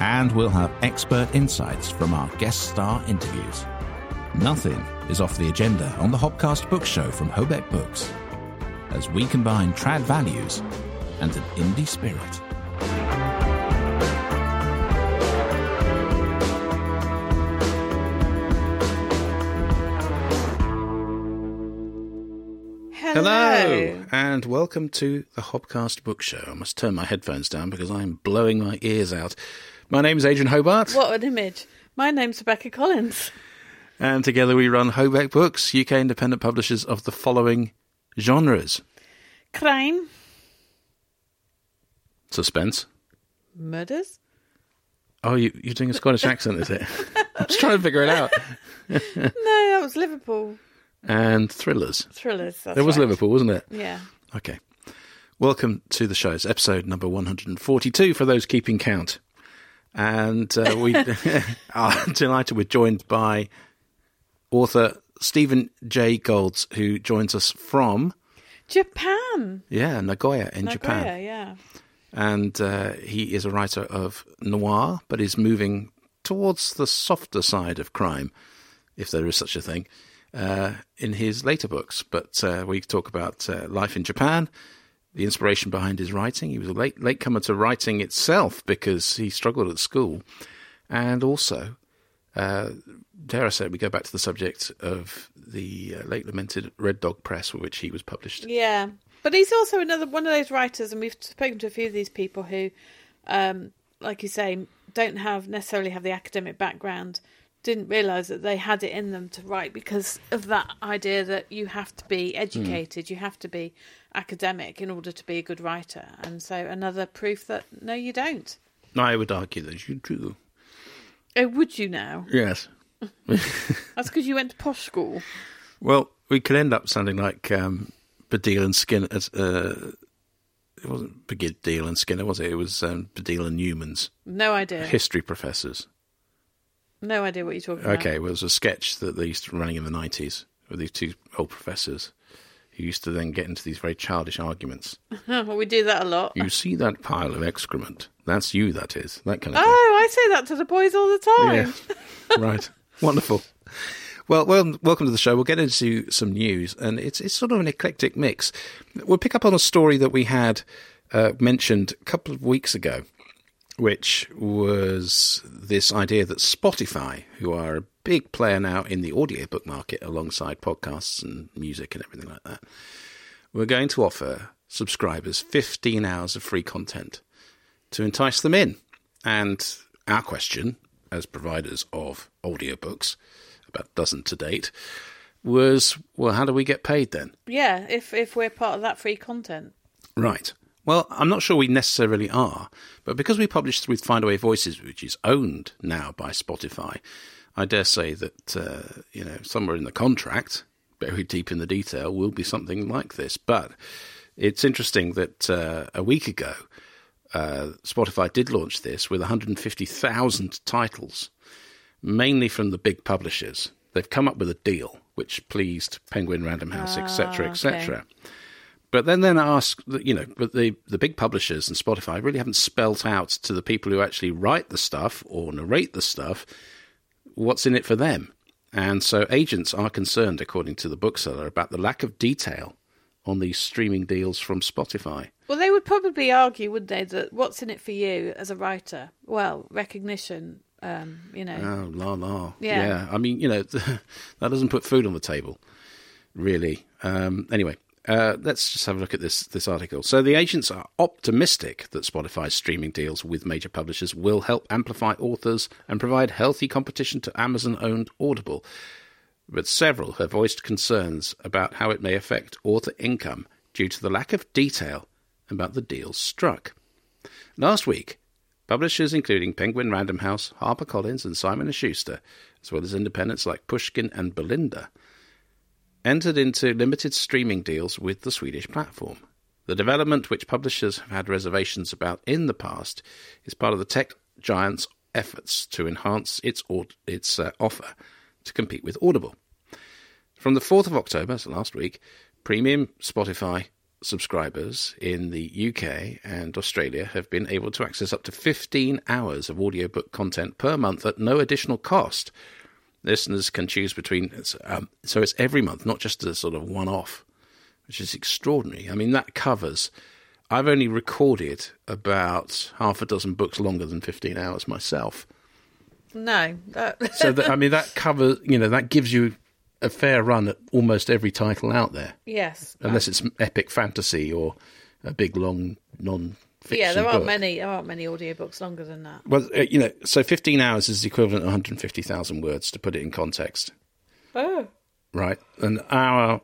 and we'll have expert insights from our guest star interviews. Nothing is off the agenda on the Hobcast Book Show from Hobeck Books, as we combine trad values and an indie spirit. Hello, and welcome to the Hobcast Book Show. I must turn my headphones down because I'm blowing my ears out. My name is Adrian Hobart. What an image. My name's Rebecca Collins. And together we run Hobeck Books, UK independent publishers of the following genres. Crime. Suspense. Murders. Oh, you're doing a Scottish accent, is it? I'm just trying to figure it out. No, that was Liverpool. And thrillers. Thrillers, that's right. It was Liverpool, wasn't it? Yeah. Okay. Welcome to the show. It's episode number 142 for those keeping count. And we are delighted we're joined by author Stephen J. Golds, who joins us from... Japan. Yeah, Nagoya in Japan. Nagoya, yeah. And he is a writer of noir, but is moving towards the softer side of crime, if there is such a thing, in his later books. But we talk about life in Japan, the inspiration behind his writing. He was a latecomer to writing itself because he struggled at school. And also, dare I say, we go back to the subject of the late lamented Red Dog Press, with which he was published. Yeah, but he's also another one of those writers, and we've spoken to a few of these people who, like you say, don't necessarily have the academic background, didn't realise that they had it in them to write because of that idea that you have to be educated, you have to be academic in order to be a good writer. And so another proof that, no, you don't. I would argue that you do. Oh, would you now? Yes. That's because you went to posh school. Well, we could end up sounding like Baddiel and Skinner. It wasn't Baddiel and Skinner, was it? It was Baddiel and Newman's. No idea. History professors. No idea what you're talking about. Okay, well, it was a sketch that they used to running in the 90s with these two old professors who used to then get into these very childish arguments. Well, we do that a lot. You see that pile of excrement. That's you, that is. That kind of thing. Oh, I say that to the boys all the time. Yeah. Right. Wonderful. Well, welcome to the show. We'll get into some news, and it's sort of an eclectic mix. We'll pick up on a story that we had mentioned a couple of weeks ago, which was this idea that Spotify, who are a big player now in the audiobook market alongside podcasts and music and everything like that, were going to offer subscribers 15 hours of free content to entice them in. And our question, as providers of audiobooks, about a dozen to date, was, well, how do we get paid then? Yeah, if we're part of that free content. Right. Well, I'm not sure we necessarily are, but because we publish through Findaway Voices, which is owned now by Spotify, I dare say that, somewhere in the contract, buried deep in the detail, will be something like this. But it's interesting that a week ago, Spotify did launch this with 150,000 titles, mainly from the big publishers. They've come up with a deal, which pleased Penguin Random House, etc., etc., but then ask, but the big publishers and Spotify really haven't spelt out to the people who actually write the stuff or narrate the stuff what's in it for them. And so agents are concerned, according to the bookseller, about the lack of detail on these streaming deals from Spotify. Well, they would probably argue, wouldn't they, that what's in it for you as a writer? Well, recognition, Oh, la. Yeah. I mean, that doesn't put food on the table, really. Anyway. Let's just have a look at this article. So the agents are optimistic that Spotify's streaming deals with major publishers will help amplify authors and provide healthy competition to Amazon-owned Audible. But several have voiced concerns about how it may affect author income due to the lack of detail about the deals struck. Last week, Publishers including Penguin Random House, HarperCollins and Simon & Schuster, as well as independents like Pushkin and Belinda, entered into limited streaming deals with the Swedish platform. The development, which publishers have had reservations about in the past, is part of the tech giant's efforts to enhance its offer to compete with Audible. From the 4th of October, so last week, premium Spotify subscribers in the UK and Australia have been able to access up to 15 hours of audiobook content per month at no additional cost. Listeners can choose between, so it's every month, not just a sort of one-off, which is extraordinary. I mean, that covers, I've only recorded about half a dozen books longer than 15 hours myself. No. So, that covers, that gives you a fair run at almost every title out there. Yes. Unless it's epic fantasy or a big, long, non-fiction There aren't many audiobooks longer than that. Well, so 15 hours is the equivalent of 150,000 words, to put it in context. Oh. Right. And our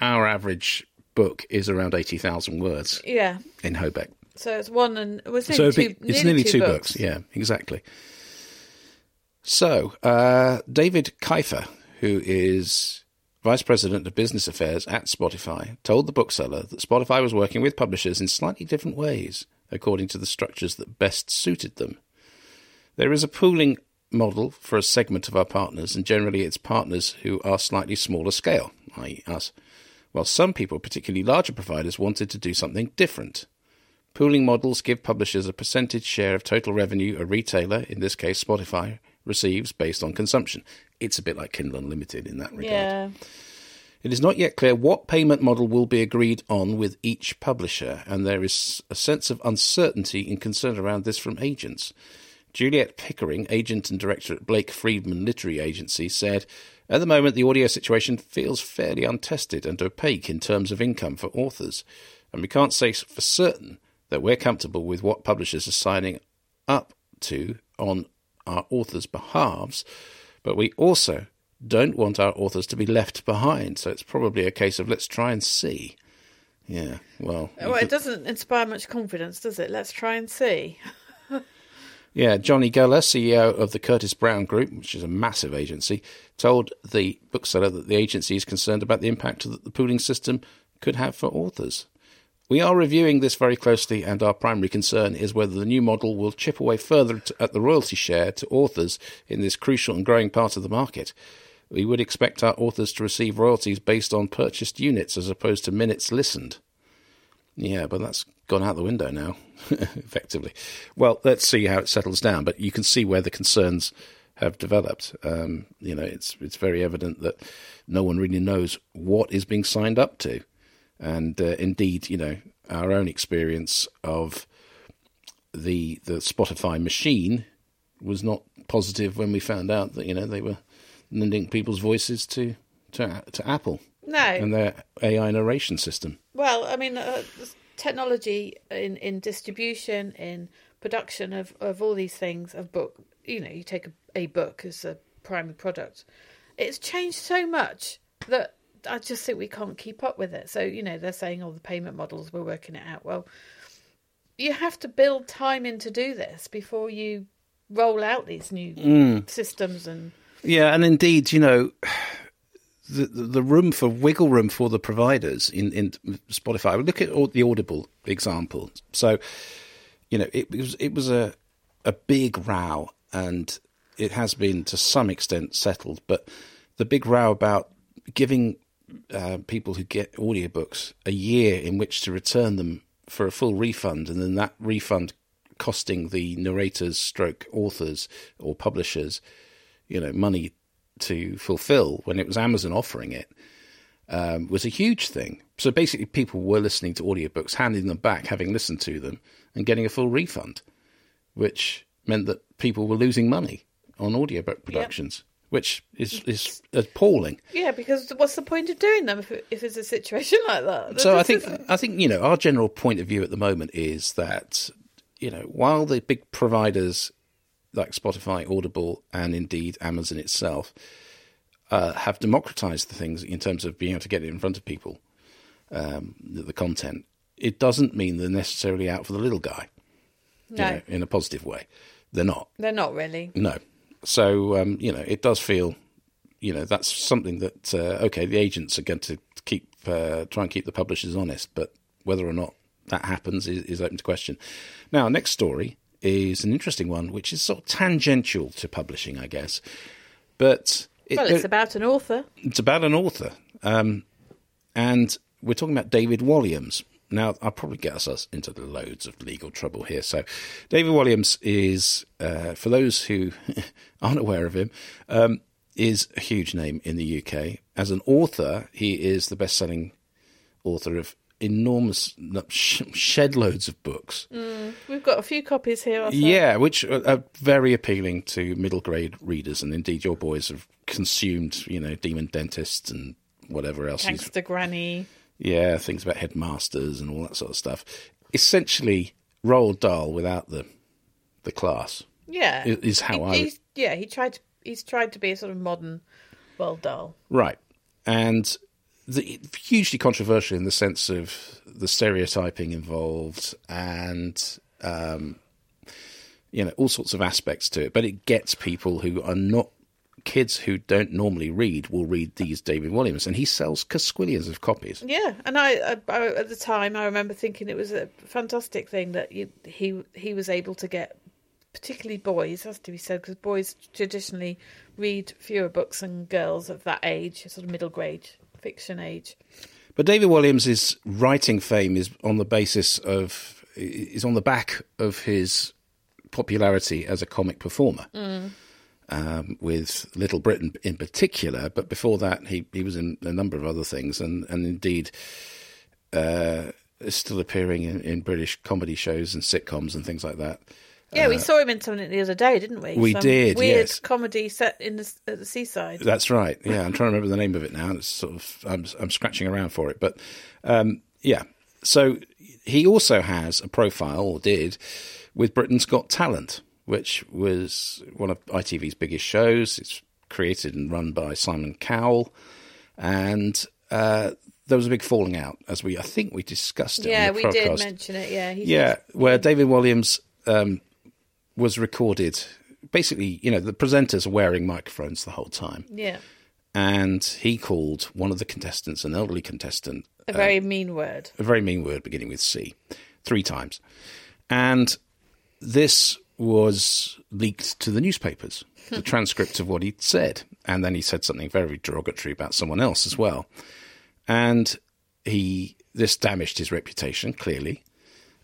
average book is around 80,000 words. Yeah. In Hobeck. So it's one and... Well, it's nearly two books. Yeah, exactly. So, David Kiefer, who is Vice President of Business Affairs at Spotify, told the bookseller that Spotify was working with publishers in slightly different ways, according to the structures that best suited them. There is a pooling model for a segment of our partners, and generally it's partners who are slightly smaller scale, i.e. us, while some people, particularly larger providers, wanted to do something different. Pooling models give publishers a percentage share of total revenue a retailer, in this case Spotify, receives based on consumption. It's a bit like Kindle Unlimited in that regard. Yeah. It is not yet clear what payment model will be agreed on with each publisher, and there is a sense of uncertainty and concern around this from agents. Juliet Pickering, agent and director at Blake Friedman Literary Agency, said, "At the moment, the audio situation feels fairly untested and opaque in terms of income for authors, and we can't say for certain that we're comfortable with what publishers are signing up to on our authors' behalves, but we also don't want our authors to be left behind, so it's probably a case of let's try and see." Yeah, well it doesn't inspire much confidence, does it? Let's try and see. Yeah, Johnny Geller, CEO of the Curtis Brown Group, which is a massive agency, told the bookseller that the agency is concerned about the impact that the pooling system could have for authors. "We are reviewing this very closely, and our primary concern is whether the new model will chip away further at the royalty share to authors in this crucial and growing part of the market. We would expect our authors to receive royalties based on purchased units as opposed to minutes listened." Yeah, but that's gone out the window now, effectively. Well, let's see how it settles down, but you can see where the concerns have developed. It's very evident that no one really knows what is being signed up to. And indeed, our own experience of the Spotify machine was not positive when we found out that, they were lending people's voices to Apple. No. And their AI narration system. Well, technology in distribution, in production of all these things, of book, you take a book as a primary product. It's changed so much that I just think we can't keep up with it. So, they're saying, the payment models, we're working it out. Well, you have to build time in to do this before you roll out these new systems. And yeah, and indeed, The room for wiggle room for the providers in Spotify. Look at the Audible example. So, it was a big row, and it has been to some extent settled. But the big row about giving people who get audiobooks a year in which to return them for a full refund, and then that refund costing the narrators, stroke authors or publishers, money to fulfill, when it was Amazon offering it, was a huge thing. So basically people were listening to audiobooks, handing them back, having listened to them, and getting a full refund, which meant that people were losing money on audiobook productions, which is appalling. Yeah, because what's the point of doing them if it's a situation like that? So I think, our general point of view at the moment is that, while the big providers like Spotify, Audible, and indeed Amazon itself, have democratized the things in terms of being able to get it in front of people, the content, it doesn't mean they're necessarily out for the little guy. No. You know, in a positive way. They're not. They're not really. No. So, you know, it does feel, you know, that's something that, okay, the agents are going to keep try and keep the publishers honest, but whether or not that happens is open to question. Now, next story is an interesting one, which is sort of tangential to publishing, I guess. But it's about an author. It's about an author. And we're talking about David Walliams. Now, I'll probably get us into loads of legal trouble here. So David Walliams is, for those who aren't aware of him, is a huge name in the UK. As an author, he is the best-selling author of enormous shed loads of books. We've got a few copies here. Yeah, which are very appealing to middle-grade readers. And indeed, your boys have consumed, you know, Demon Dentists and whatever else. Gangster Granny. Yeah, things about headmasters and all that sort of stuff. Essentially, Roald Dahl without the class. Yeah, is how he's tried to be a sort of modern Roald Dahl. Right, and hugely controversial in the sense of the stereotyping involved and you know, all sorts of aspects to it. But it gets people who are not. Kids who don't normally read will read these David Walliams, and he sells casquillions of copies. Yeah, and I at the time I remember thinking it was a fantastic thing that he was able to get particularly boys, has to be said, because boys traditionally read fewer books than girls of that age, sort of middle grade fiction age. But David Walliams' writing fame is on the back of his popularity as a comic performer. Mm. With Little Britain in particular, but before that he was in a number of other things and indeed is still appearing in British comedy shows and sitcoms and things like that. Yeah, we saw him in something the other day, didn't we? Some weird comedy set at the seaside. That's right, yeah. I'm trying to remember the name of it now. It's sort of, I'm scratching around for it. But yeah, so he also has a profile, or did, with Britain's Got Talent, which was one of ITV's biggest shows. It's created and run by Simon Cowell. And there was a big falling out, as I think we discussed it. Yeah, on the podcast. Did mention it, yeah. Where David Walliams was recorded. Basically, you know, the presenters are wearing microphones the whole time. Yeah. And he called one of the contestants, an elderly contestant. A very mean word. A very mean word, beginning with C, 3 times. And this was leaked to the newspapers, the transcript of what he'd said. And then he said something very derogatory about someone else as well. And this damaged his reputation, clearly.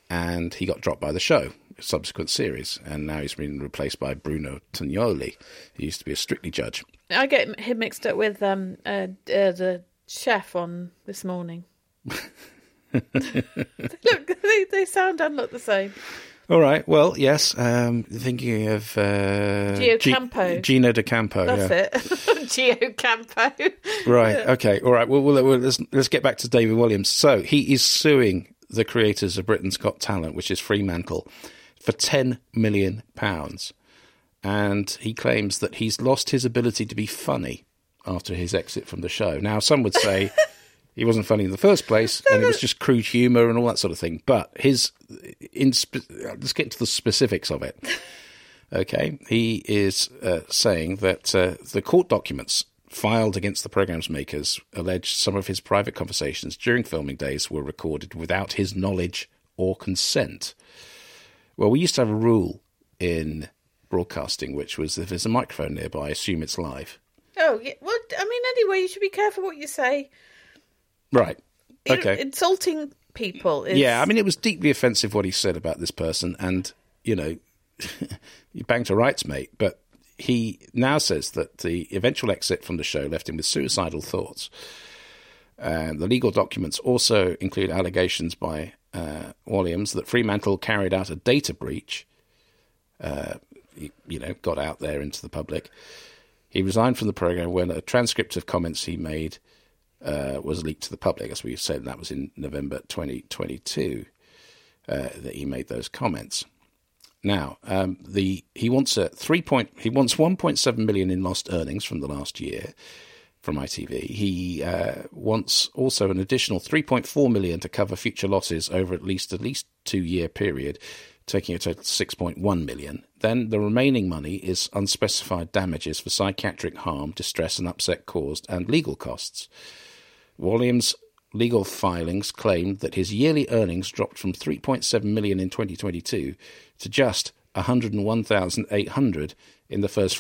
And he got dropped by the show, a subsequent series. And now he's been replaced by Bruno Tognoli, who used to be a Strictly judge. I get him mixed up with the chef on This Morning. Look, they sound and look the same. All right. Well, yes. Thinking of Gino De Campo. That's it. Geo Campo. Right. Okay. All right. Well, let's get back to David Walliams. So he is suing the creators of Britain's Got Talent, which is Fremantle, for £10 million, and he claims that he's lost his ability to be funny after his exit from the show. Now, some would say he wasn't funny in the first place, and it was just crude humour and all that sort of thing. But let's get into the specifics of it. Okay, he is saying that the court documents filed against the programme's makers allege some of his private conversations during filming days were recorded without his knowledge or consent. Well, we used to have a rule in broadcasting, which was if there's a microphone nearby, assume it's live. Oh, yeah. Well, I mean, anyway, you should be careful what you say. Right. Okay. Insulting people is... Yeah, I mean, it was deeply offensive what he said about this person. And, you know, you bang to rights, mate. But he now says that the eventual exit from the show left him with suicidal thoughts. The legal documents also include allegations by Walliams that Fremantle carried out a data breach. You know, got out there into the public. He resigned from the programme when a transcript of comments he made was leaked to the public, as we've said. That was in November 2022 that he made those comments. Now, he wants 1.7 million in lost earnings from the last year from ITV. He wants also an additional 3.4 million to cover future losses over at least 2-year period taking a total of 6.1 million. Then the remaining money is unspecified damages for psychiatric harm, distress and upset caused, and legal costs. Walliams' legal filings claimed that his yearly earnings dropped from 3.7 million in 2022 to just 101,800 in the first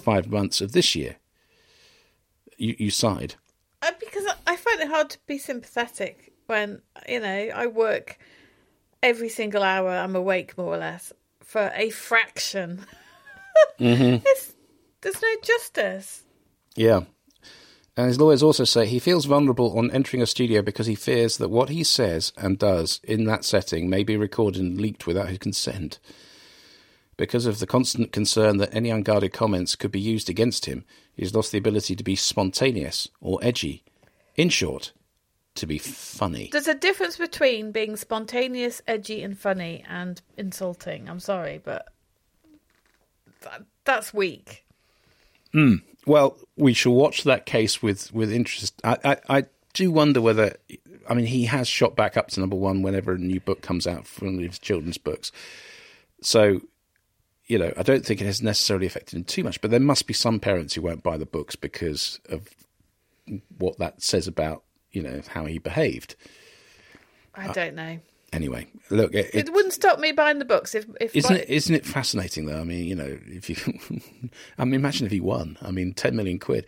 five months of this year. You sighed. Because I find it hard to be sympathetic when, you know, I work every single hour I'm awake, more or less, for a fraction. Mm-hmm. There's no justice. Yeah. And his lawyers also say he feels vulnerable on entering a studio because he fears that what he says and does in that setting may be recorded and leaked without his consent. Because of the constant concern that any unguarded comments could be used against him, he's lost the ability to be spontaneous or edgy. In short, to be funny. There's a difference between being spontaneous, edgy and funny and insulting. I'm sorry, but that's weak. Mm. Well, we shall watch that case with interest. I do wonder whether... I mean, he has shot back up to number one whenever a new book comes out from his children's books. So, you know, I don't think it has necessarily affected him too much, but there must be some parents who won't buy the books because of what that says about, you know, how he behaved. I don't know. Anyway, look... It wouldn't stop me buying the books if isn't it fascinating, though? I mean, you know, if you... I mean, imagine if he won. I mean, 10 million quid.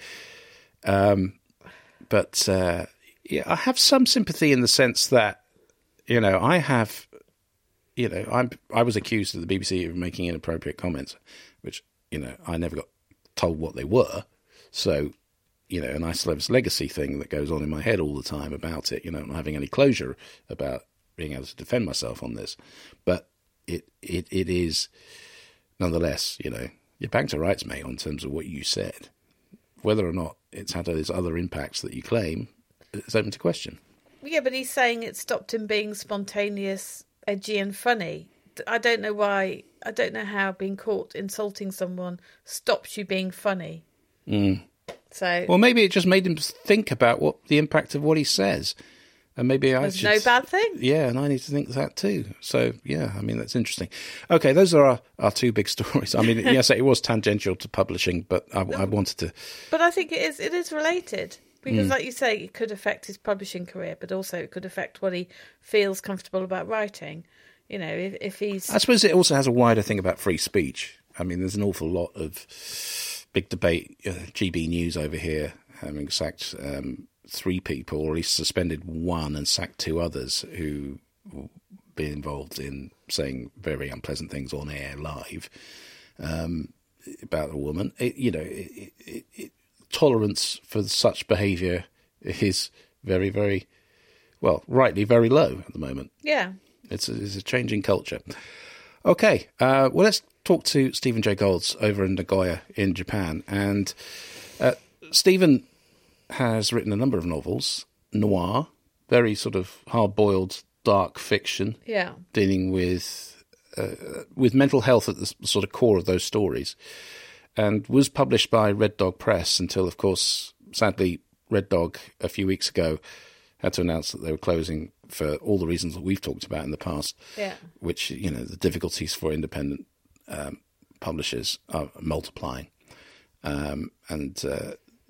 But I have some sympathy in the sense that, you know, I have... You know, I was accused of the BBC of making inappropriate comments, which, you know, I never got told what they were. So... You know, and I still have this legacy thing that goes on in my head all the time about it, you know, not having any closure about being able to defend myself on this. But it is, nonetheless, you know, you're back to rights, mate, in terms of what you said. Whether or not it's had those other impacts that you claim, it's open to question. Yeah, but he's saying it stopped him being spontaneous, edgy and funny. I don't know why, I don't know how being caught insulting someone stops you being funny. Mm. So, well, maybe it just made him think about what the impact of what he says, and maybe no bad thing. Yeah, and I need to think that too. So, yeah, I mean that's interesting. Okay, those are our two big stories. I mean, yes, it was tangential to publishing, but I wanted to. But I think it is related because, like you say, it could affect his publishing career, but also it could affect what he feels comfortable about writing. You know, if he's, I suppose it also has a wider thing about free speech. I mean, there's an awful lot of. Big debate, GB News over here, having sacked three people, or at least suspended one and sacked two others who been involved in saying very unpleasant things on air live about a woman. Tolerance for such behaviour is very, very, well, rightly very low at the moment. Yeah. It's a changing culture. Okay, well, let's talk to Stephen J. Golds over in Nagoya in Japan. And Stephen has written a number of novels, noir, very sort of hard-boiled, dark fiction, dealing with mental health at the sort of core of those stories, and was published by Red Dog Press until, of course, sadly, Red Dog a few weeks ago had to announce that they were closing for all the reasons that we've talked about in the past, which, you know, the difficulties for independent publishers are multiplying. And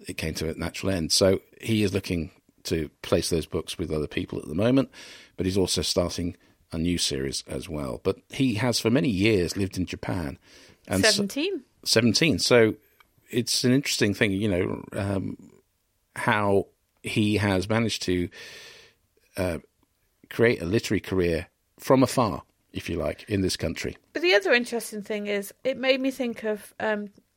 it came to a natural end. So he is looking to place those books with other people at the moment, but he's also starting a new series as well. But he has for many years lived in Japan. And 17. So it's an interesting thing, you know, how he has managed to create a literary career from afar, if you like, in this country. But the other interesting thing is it made me think of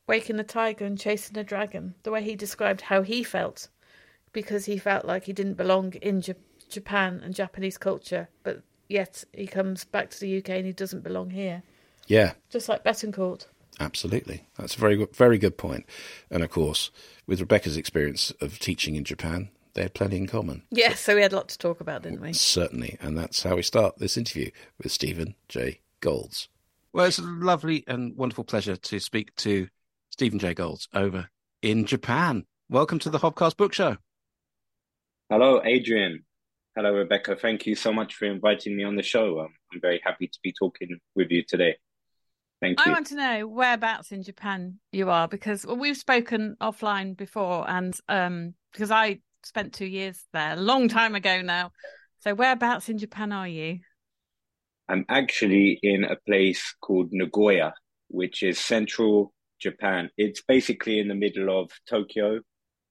Waking a Tiger and Chasing a Dragon, the way he described how he felt, because he felt like he didn't belong in Japan and Japanese culture, but yet he comes back to the UK and he doesn't belong here. Yeah. Just like Bettencourt. Absolutely. That's a very, very good point. And, of course, with Rebecca's experience of teaching in Japan... They had plenty in common. Yes, so we had a lot to talk about, didn't we? Certainly, and that's how we start this interview with Stephen J. Golds. Well, it's a lovely and wonderful pleasure to speak to Stephen J. Golds over in Japan. Welcome to the Hobcast Book Show. Hello, Adrian. Hello, Rebecca. Thank you so much for inviting me on the show. I'm very happy to be talking with you today. Thank you. I want to know whereabouts in Japan you are, because we've spoken offline before, and because I spent 2 years there, a long time ago now. So whereabouts in Japan are you? I'm actually in a place called Nagoya, which is central Japan. It's basically in the middle of Tokyo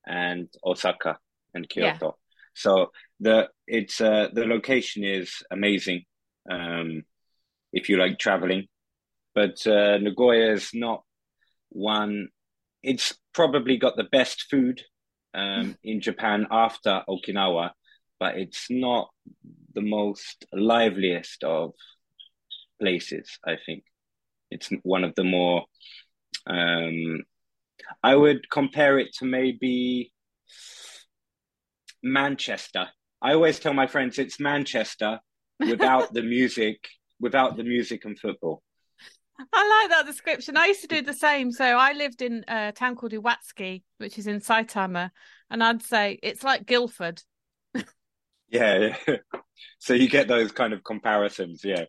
and Osaka and Kyoto. Yeah. So the location is amazing if you like traveling. But Nagoya is not one. It's probably got the best food in Japan after Okinawa, but it's not the most liveliest of places, I think. It's one of the more, I would compare it to maybe Manchester. I always tell my friends it's Manchester without the music, and football. I like that description. I used to do the same. So I lived in a town called Iwatsuki, which is in Saitama, and I'd say it's like Guildford. Yeah. So you get those kind of comparisons, yeah.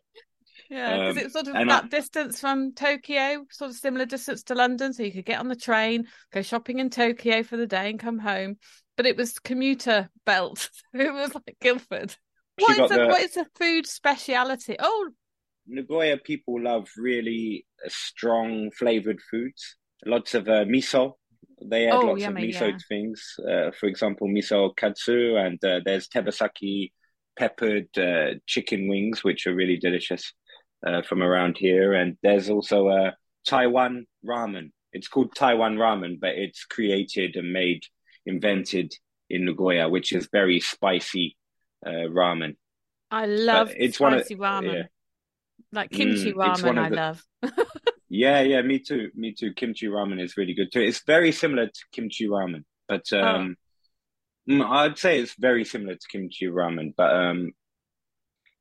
Yeah, because it's sort of that distance from Tokyo, sort of similar distance to London. So you could get on the train, go shopping in Tokyo for the day and come home. But it was commuter belt. It was like Guildford. What is the food speciality? Oh, Nagoya people love really strong flavoured foods. Lots of miso. They add lots of miso things. For example, miso katsu, and there's teppanyaki peppered chicken wings, which are really delicious from around here. And there's also a Taiwan ramen. It's called Taiwan ramen, but it's created and invented in Nagoya, which is very spicy ramen. I love spicy ramen. Yeah. Like kimchi ramen, I love. yeah, me too. Kimchi ramen is really good too. It's very similar to kimchi ramen, but I'd say it's very similar to kimchi ramen. But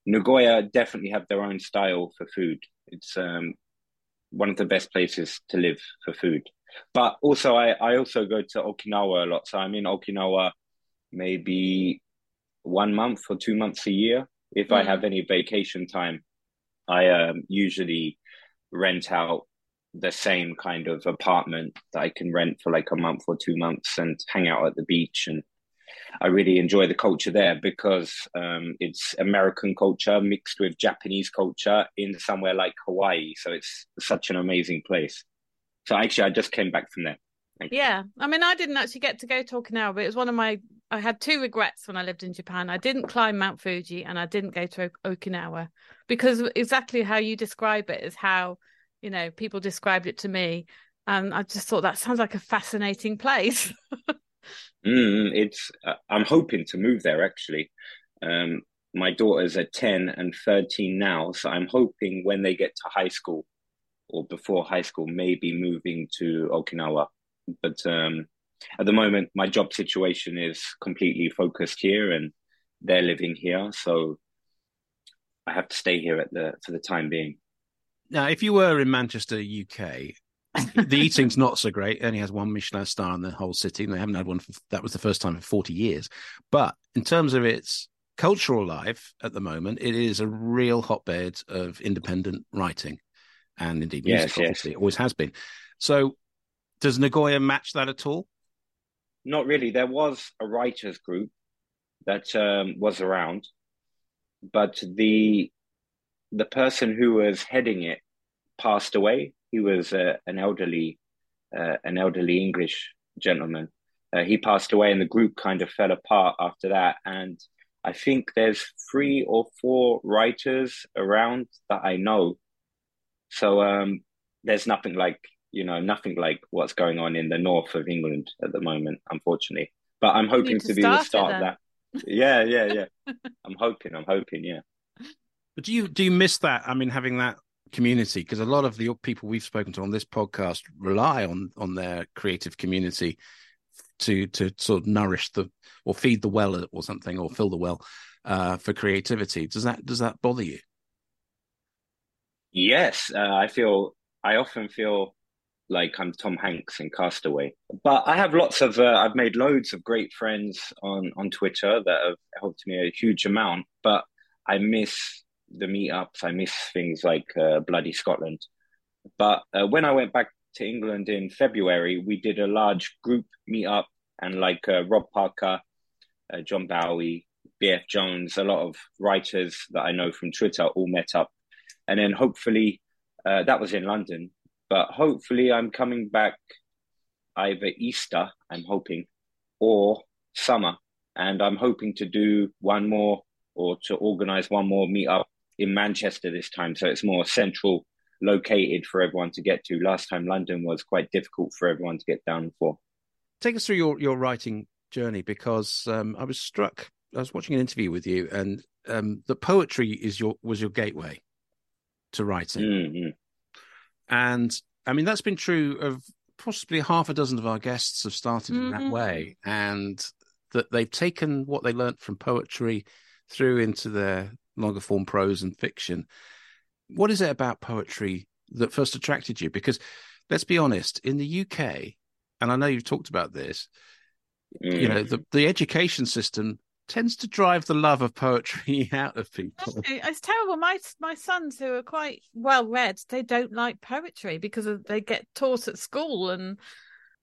Nagoya definitely have their own style for food. It's one of the best places to live for food. But also, I also go to Okinawa a lot. So I'm in Okinawa maybe 1 month or 2 months a year if I have any vacation time. I usually rent out the same kind of apartment that I can rent for like a month or 2 months and hang out at the beach. And I really enjoy the culture there because it's American culture mixed with Japanese culture in somewhere like Hawaii. So it's such an amazing place. So actually, I just came back from there. Yeah. I mean, I didn't actually get to go to Okinawa, but it was I had two regrets when I lived in Japan. I didn't climb Mount Fuji and I didn't go to Okinawa, because exactly how you describe it is how, people described it to me. And I just thought that sounds like a fascinating place. I'm hoping to move there, actually. My daughters are 10 and 13 now. So I'm hoping when they get to high school or before high school, maybe moving to Okinawa. But at the moment, my job situation is completely focused here and they're living here. So I have to stay here for the time being. Now, if you were in Manchester, UK, the eating's not so great. It only has one Michelin star in the whole city, and they haven't had one. That was the first time in 40 years. But in terms of its cultural life at the moment, it is a real hotbed of independent writing and indeed music, obviously. It always has been. So does Nagoya match that at all? Not really. There was a writers group that was around, but the person who was heading it passed away. He was an elderly English gentleman. He passed away, and the group kind of fell apart after that. And I think there's 3 or 4 writers around that I know. So there's nothing like. Nothing like what's going on in the north of England at the moment, unfortunately. But I'm hoping to be the start of that. Yeah. I'm hoping, yeah. But do you miss that? I mean, having that community, because a lot of the people we've spoken to on this podcast rely on their creative community to sort of nourish or feed the well or something, or fill the well for creativity. Does that bother you? Yes, I often feel like I'm Tom Hanks in Castaway. But I have lots of, I've made loads of great friends on Twitter that have helped me a huge amount. But I miss the meetups. I miss things like Bloody Scotland. But when I went back to England in February, we did a large group meetup, and like Rob Parker, John Bowie, BF Jones, a lot of writers that I know from Twitter all met up. And then hopefully, that was in London, but hopefully I'm coming back either Easter, I'm hoping, or summer. And I'm hoping to do one more, or to organise one more meetup in Manchester this time. So it's more central located for everyone to get to. Last time London was quite difficult for everyone to get down for. Take us through your writing journey, because I was struck, I was watching an interview with you, and the poetry was your gateway to writing. Mm-hmm. And I mean, that's been true of possibly half a dozen of our guests have started in that way, and that they've taken what they learnt from poetry through into their longer form prose and fiction. What is it about poetry that first attracted you? Because let's be honest, in the UK, and I know you've talked about this, you know, the education system tends to drive the love of poetry out of people. It's terrible. My sons, who are quite well read, they don't like poetry because they get taught at school. And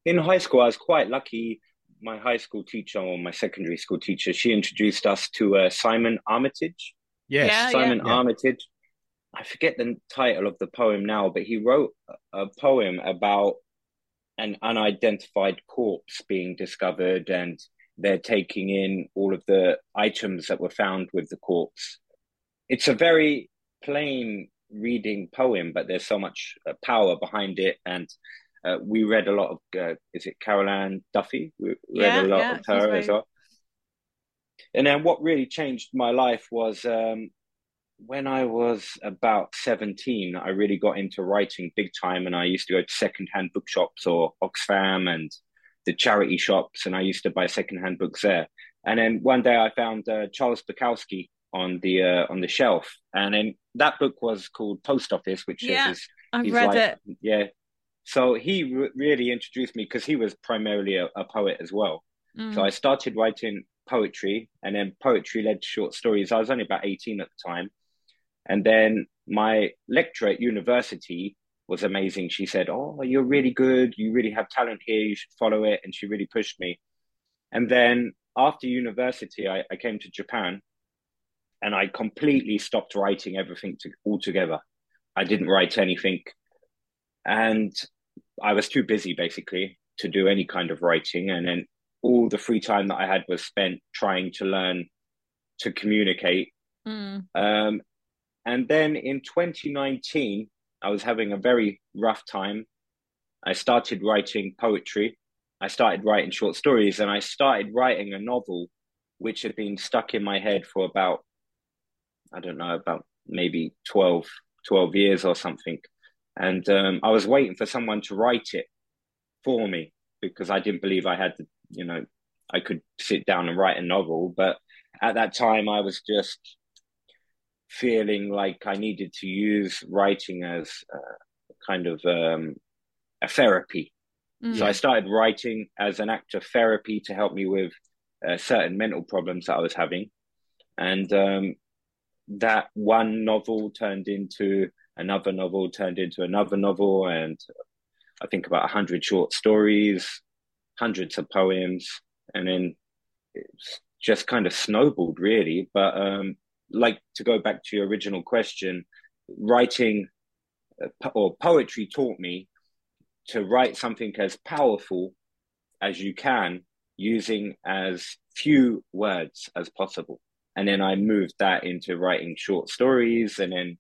in high school, I was quite lucky. My high school teacher, or my secondary school teacher, she introduced us to Simon Armitage. Yes, yeah, Armitage. I forget the title of the poem now, but he wrote a poem about an unidentified corpse being discovered, and they're taking in all of the items that were found with the corpse. It's a very plain reading poem, but there's so much power behind it. And we read a lot of, is it Carol Ann Duffy? We read a lot of her as well. And then what really changed my life was when I was about 17, I really got into writing big time. And I used to go to secondhand bookshops, or Oxfam and the charity shops, and I used to buy secondhand books there. And then one day I found Charles Bukowski on the shelf, and then that book was called Post Office, which is I've read life. It. Yeah, so he really introduced me, because he was primarily a poet as well. So I started writing poetry, and then poetry led to short stories. I was only about 18 at the time, and then my lecturer at university was amazing. She said, "Oh, you're really good. You really have talent here. You should follow it." And she really pushed me. And then after university, I came to Japan, and I completely stopped writing everything altogether. I didn't write anything, and I was too busy basically to do any kind of writing. And then all the free time that I had was spent trying to learn to communicate. And then in 2019, I was having a very rough time. I started writing poetry. I started writing short stories, and I started writing a novel, which had been stuck in my head for about maybe 12 years or something. And I was waiting for someone to write it for me, because I didn't believe I had the, I could sit down and write a novel. But at that time I was just feeling like I needed to use writing as a therapy. So I started writing as an act of therapy to help me with certain mental problems that I was having. And that one novel turned into another novel, turned into another novel. And I think about 100 short stories, hundreds of poems. And then it's just kind of snowballed really. But like, to go back to your original question, writing or poetry taught me to write something as powerful as you can, using as few words as possible. And then I moved that into writing short stories. And then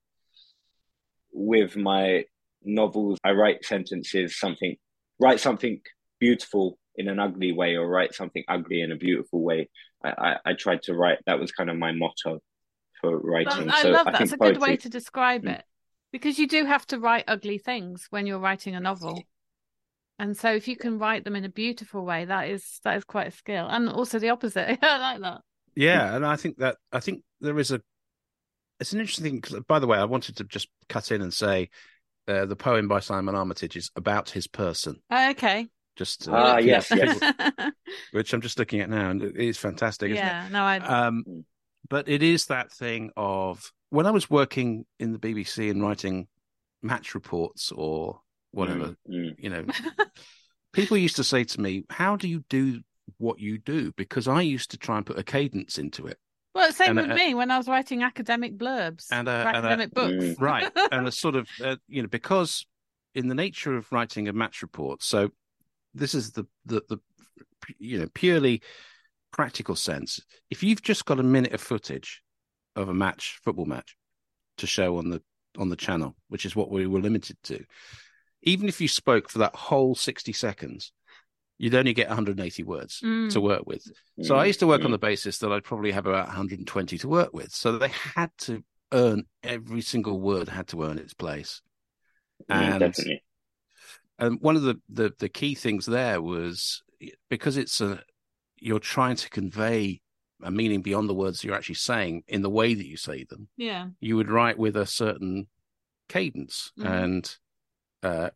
with my novels, I write sentences, write something beautiful in an ugly way, or write something ugly in a beautiful way. I tried to write, that was kind of my motto for writing. I love that. It's a good way to describe it, because you do have to write ugly things when you're writing a novel, and so if you can write them in a beautiful way, that is quite a skill. And also the opposite. I like that. Yeah, and I think there is it's an interesting thing. By the way, I wanted to just cut in and say the poem by Simon Armitage is about his person. Oh, okay. Just yes, which I'm just looking at now, and it's fantastic. Isn't it? No, I. But it is that thing of when I was working in the BBC and writing match reports or whatever, you know, people used to say to me, "How do you do what you do?" Because I used to try and put a cadence into it. Well, same with me when I was writing academic blurbs for academic books, right? And a sort of you know, because in the nature of writing a match report, so. This is the you know, purely practical sense. If you've just got a minute of footage of a match, football match, to show on the channel, which is what we were limited to, even if you spoke for that whole 60 seconds, you'd only get 180 words to work with. So I used to work on the basis that I'd probably have about 120 to work with. So they had to earn every single word, had to earn its place. And definitely. And one of the key things there was because it's you're trying to convey a meaning beyond the words you're actually saying in the way that you say them. Yeah, you would write with a certain cadence, and I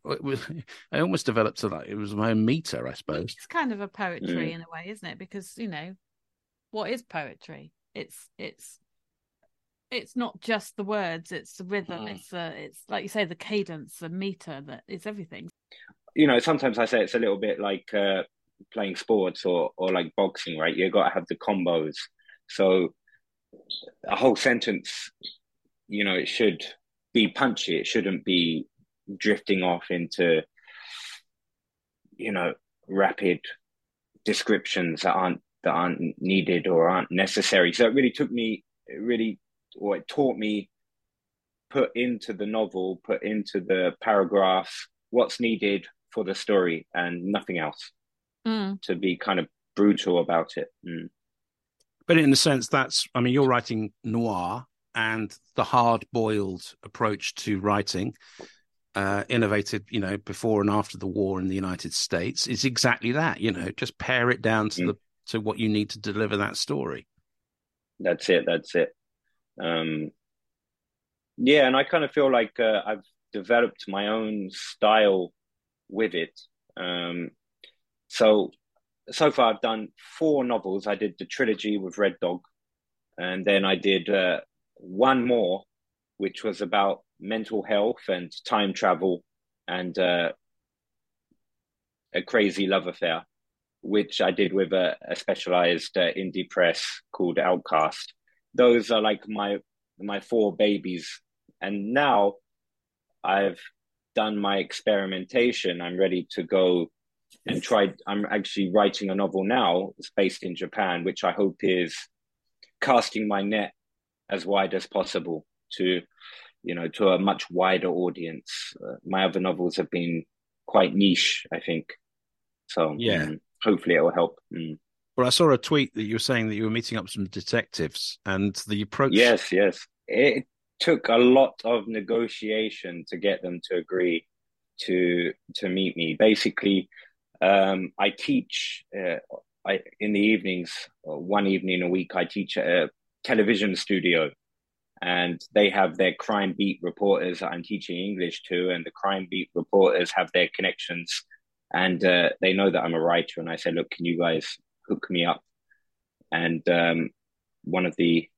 almost developed to like it was my own meter, I suppose. It's kind of a poetry in a way, isn't it? Because you know, what is poetry? It's not just the words; it's the rhythm. It's like you say, the cadence, the meter that is everything. You know, sometimes I say it's a little bit like playing sports or like boxing, right? You've got to have the combos. So a whole sentence, you know, it should be punchy. It shouldn't be drifting off into, you know, rapid descriptions that aren't needed or aren't necessary. So it taught me put into the novel, put into the paragraphs, what's needed for the story and nothing else, to be kind of brutal about it. But in a sense, you're writing noir and the hard-boiled approach to writing, innovated, you know, before and after the war in the United States is exactly that, you know, just pare it down to what you need to deliver that story. That's it. Yeah, and I kind of feel like I've developed my own style with it. So far I've done 4 novels. I did the trilogy with Red Dog, and then I did one more, which was about mental health and time travel and a crazy love affair, which I did with a specialized indie press called Okinawa. Those are like my 4 babies, and now I've done my experimentation. I'm ready to go and try. I'm actually writing a novel now. It's based in Japan, which I hope is casting my net as wide as possible to, you know, to a much wider audience. My other novels have been quite niche, I think. So yeah, hopefully it will help. Well, I saw a tweet that you were saying that you were meeting up with some detectives and the approach. Yes. It took a lot of negotiation to get them to agree to meet me. Basically, I teach in the evenings, one evening a week, I teach at a television studio, and they have their crime beat reporters that I'm teaching English to, and the crime beat reporters have their connections, and they know that I'm a writer, and I say, look, can you guys hook me up? And one of the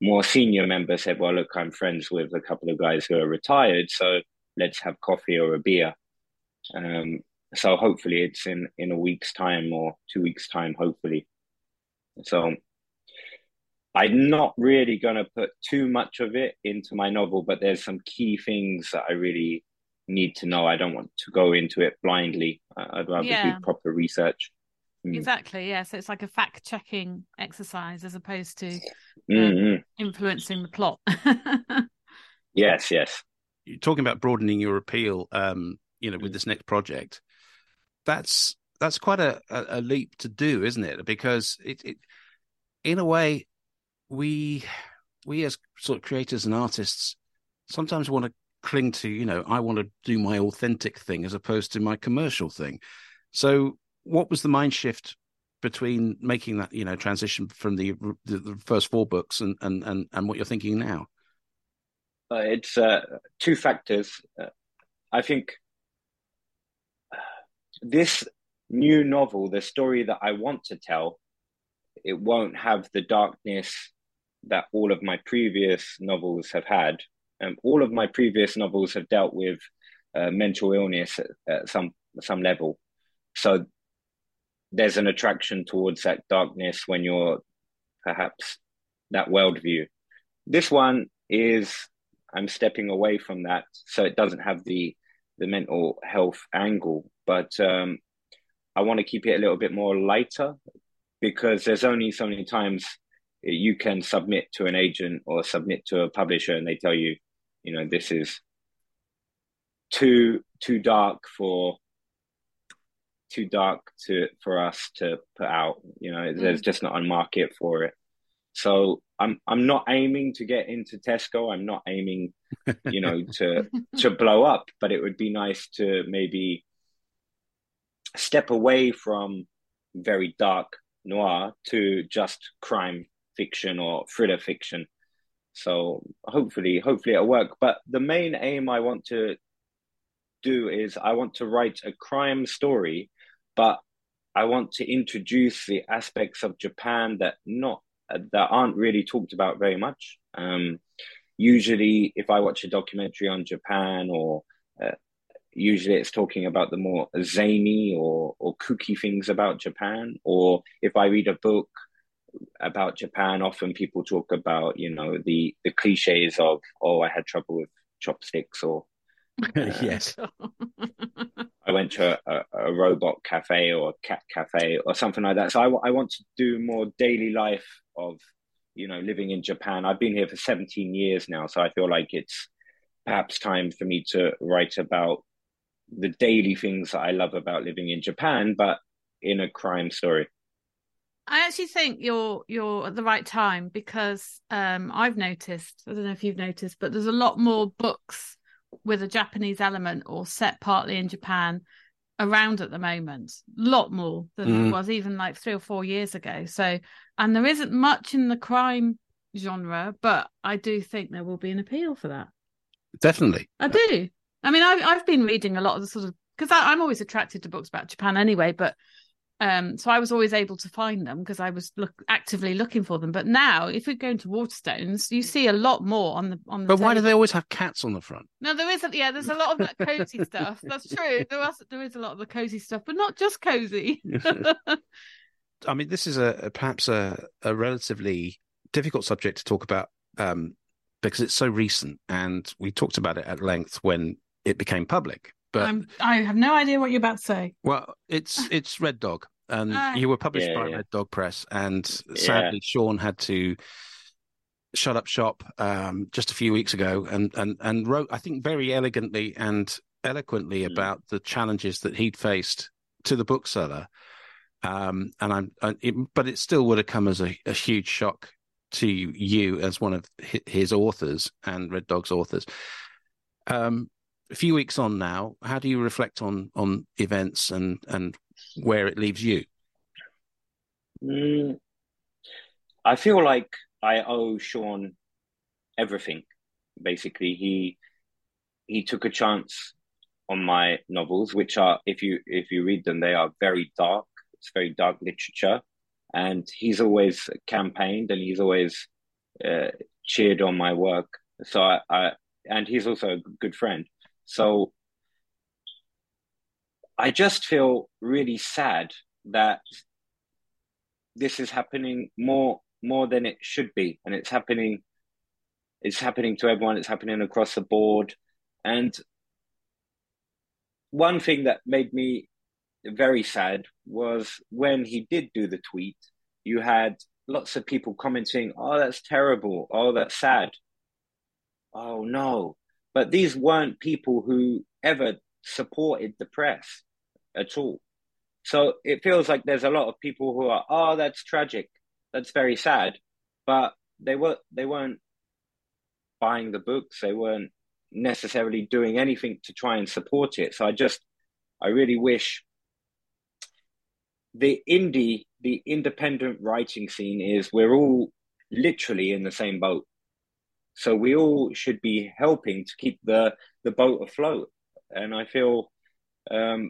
more senior member said, well, look, I'm friends with a couple of guys who are retired, so let's have coffee or a beer. So hopefully it's in a week's time or 2 weeks' time, hopefully. So I'm not really going to put too much of it into my novel, but there's some key things that I really need to know. I don't want to go into it blindly. I'd rather do proper research. Exactly, yeah. So it's like a fact-checking exercise as opposed to influencing the plot. Yes. You're talking about broadening your appeal, you know, with this next project. That's quite a leap to do, isn't it? Because it in a way, we as sort of creators and artists sometimes want to cling to, you know, I want to do my authentic thing as opposed to my commercial thing. So what was the mind shift between making that, you know, transition from the first 4 books and what you're thinking now? It's two factors. I think this new novel, the story that I want to tell, it won't have the darkness that all of my previous novels have had. All of my previous novels have dealt with mental illness at some level. So there's an attraction towards that darkness when you're perhaps that worldview. This one is, I'm stepping away from that, so it doesn't have the mental health angle. But I want to keep it a little bit more lighter, because there's only so many times you can submit to an agent or submit to a publisher and they tell you, you know, this is too dark for us to put out. You know, there's just not a market for it. So I'm not aiming to get into Tesco. I'm not aiming, you know, to blow up, but it would be nice to maybe step away from very dark noir to just crime fiction or thriller fiction. So hopefully it'll work. But the main aim I want to do is I want to write a crime story, but I want to introduce the aspects of Japan that aren't really talked about very much. Usually if I watch a documentary on Japan, or usually it's talking about the more zany or kooky things about Japan. Or if I read a book about Japan, often people talk about, you know, the cliches of, oh, I had trouble with chopsticks, or yes, I went to a robot cafe or a cat cafe or something like that. So I want to do more daily life of, you know, living in Japan. I've been here for 17 years now, so I feel like it's perhaps time for me to write about the daily things that I love about living in Japan, but in a crime story. I actually think you're at the right time, because I've noticed, I don't know if you've noticed, but there's a lot more books with a Japanese element or set partly in Japan around at the moment, a lot more than it was even like 3 or 4 years ago. So, and there isn't much in the crime genre, but I do think there will be an appeal for that. Definitely. I do. I mean, I've been reading a lot of the sort of, because I'm always attracted to books about Japan anyway, but so I was always able to find them because I was actively looking for them. But now, if we go into Waterstones, you see a lot more on the. But why do they always have cats on the front? No, there isn't. Yeah, there's a lot of that cozy stuff. That's true. There is a lot of the cozy stuff, but not just cozy. I mean, this is perhaps a relatively difficult subject to talk about because it's so recent, and we talked about it at length when it became public. But I have no idea what you're about to say. Well, it's Red Dog, and you were published by Red Dog Press, and sadly Sean had to shut up shop just a few weeks ago, and wrote, I think, very elegantly and eloquently about the challenges that he'd faced to the bookseller, but it still would have come as a huge shock to you as one of his authors and Red Dog's authors. A few weeks on now, how do you reflect on events and where it leaves you? I feel like I owe Sean everything. Basically, he took a chance on my novels, which are, if you read them, they are very dark. It's very dark literature, and he's always campaigned and he's always cheered on my work. So and he's also a good friend. So I just feel really sad that this is happening more than it should be. And it's happening to everyone. It's happening across the board. And one thing that made me very sad was when he did do the tweet, you had lots of people commenting, oh, that's terrible. Oh, that's sad. Oh, no. But these weren't people who ever supported the press at all. So it feels like there's a lot of people who are, oh, that's tragic, that's very sad, but they weren't buying the books. They weren't necessarily doing anything to try and support it. So I really wish the independent writing scene, is we're all literally in the same boat. So we all should be helping to keep the boat afloat. And I feel, I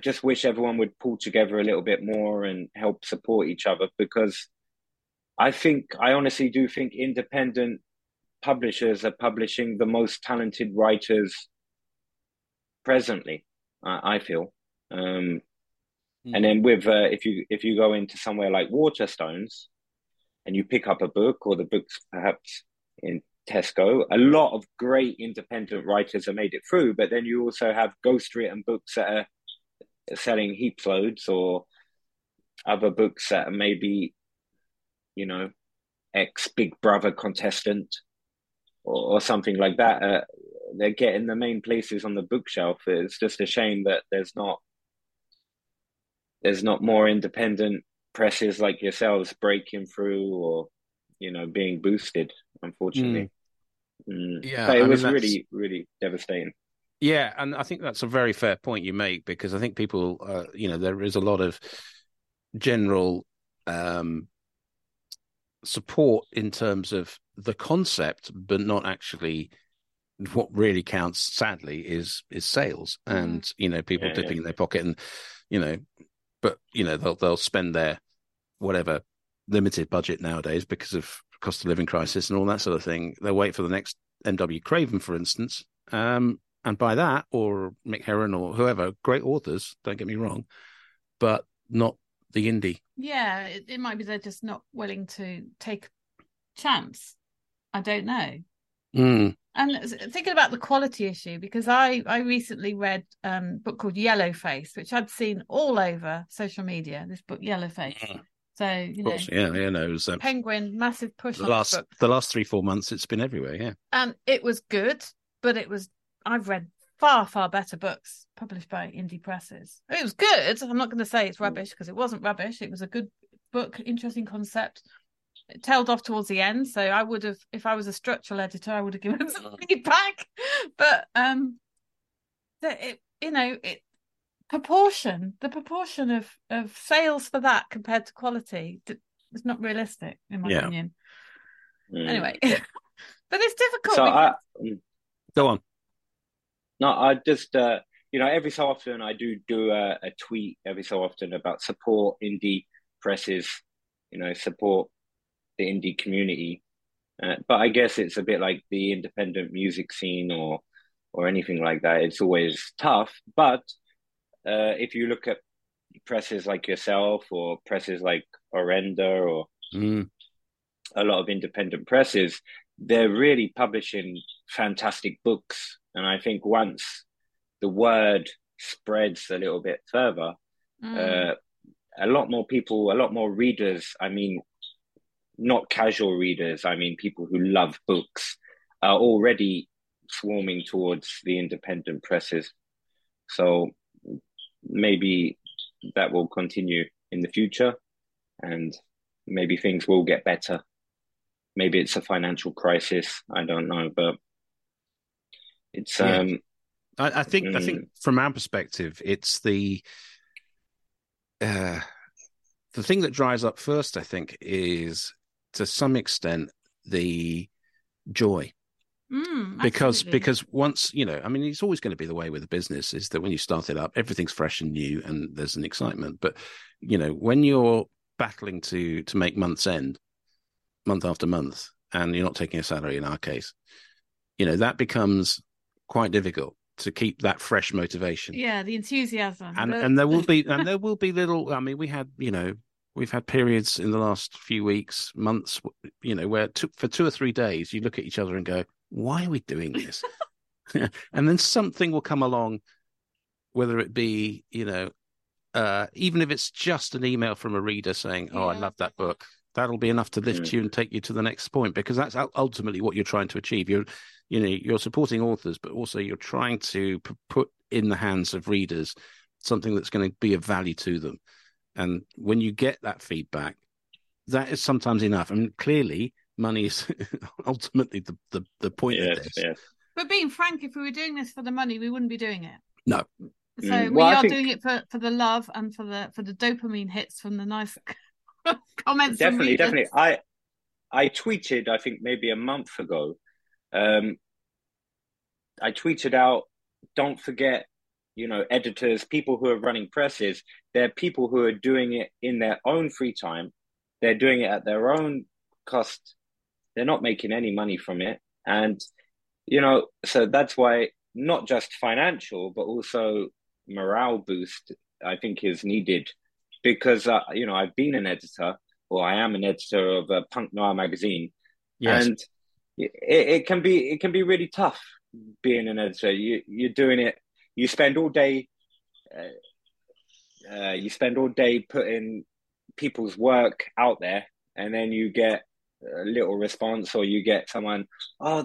just wish everyone would pull together a little bit more and help support each other, because I honestly do think independent publishers are publishing the most talented writers presently, I feel. And then with if you go into somewhere like Waterstones and you pick up a book, or the books perhaps in Tesco, a lot of great independent writers have made it through, but then you also have ghostwritten books that are selling heaps loads, or other books that are maybe, you know, ex-Big Brother contestant or something like that. They're getting the main places on the bookshelf. It's just a shame that there's not more independent presses like yourselves breaking through, or, you know, being boosted, unfortunately. Yeah, but it was really, really devastating. Yeah, and I think that's a very fair point you make, because I think people, you know, there is a lot of general support in terms of the concept, but not actually what really counts, sadly, is sales, and, you know, people dipping in their pocket, and, you know, but, you know, they'll spend their whatever limited budget nowadays because of cost of living crisis and all that sort of thing. They'll wait for the next M.W. Craven, for instance, and buy that, or Mick Herron, or whoever. Great authors, don't get me wrong, but not the indie. Yeah, it might be they're just not willing to take a chance. I don't know. And thinking about the quality issue, because I recently read a book called Yellowface, which I'd seen all over social media, this book Yellowface. So, you know, it was Penguin, massive push on this book. The last 3-4 months, it's been everywhere, yeah. And it was good, but I've read far, far better books published by indie presses. It was good. I'm not going to say it's rubbish, because it wasn't rubbish. It was a good book, interesting concept. It tailed off towards the end, so I would have, if I was a structural editor, I would have given some feedback. But the proportion of sales for that compared to quality is not realistic, in my opinion. Anyway, but it's difficult. So go on. No, I just you know, every so often I do a tweet every so often about support indie presses, you know, support the indie community, but I guess it's a bit like the independent music scene or anything like that. It's always tough, but if you look at presses like yourself, or presses like Orenda, or a lot of independent presses, they're really publishing fantastic books. And I think once the word spreads a little bit further, a lot more people, a lot more readers, I mean, not casual readers, I mean people who love books, are already swarming towards the independent presses. So maybe that will continue in the future, and maybe things will get better. Maybe it's a financial crisis, I don't know, but it's I think from our perspective, it's the thing that dries up first, I think, is to some extent the joy, because once, you know, I mean, it's always going to be the way with a business, is that when you start it up, everything's fresh and new, and there's an excitement. But, you know, when you're battling to make month's end, month after month, and you're not taking a salary in our case, you know, that becomes quite difficult to keep that fresh motivation. Yeah, the enthusiasm. And there will be little, I mean, we've had periods in the last few weeks, months, you know, where for 2 or 3 days you look at each other and go, why are we doing this? And then something will come along, whether it be, you know, even if it's just an email from a reader saying, oh, I love that book. That'll be enough to lift you and take you to the next point, because that's ultimately what you're trying to achieve. You're supporting authors, but also you're trying to put in the hands of readers something that's going to be of value to them. And when you get that feedback, that is sometimes enough. I mean, clearly, money is ultimately the point of this. Yes. But being frank, if we were doing this for the money, we wouldn't be doing it. No. So we are doing it for the love and for the dopamine hits from the nice comments. Definitely. I tweeted, I think maybe a month ago, I tweeted out, don't forget, you know, editors, people who are running presses, they're people who are doing it in their own free time. They're doing it at their own cost. They're not making any money from it. And, you know, so that's why not just financial, but also morale boost, I think, is needed. Because, you know, I've been an editor, or I am an editor of a Punk Noir magazine. Yes. And it can be really tough being an editor. You're doing it. You spend all day. You spend all day putting people's work out there, and then you get a little response, or you get someone, oh,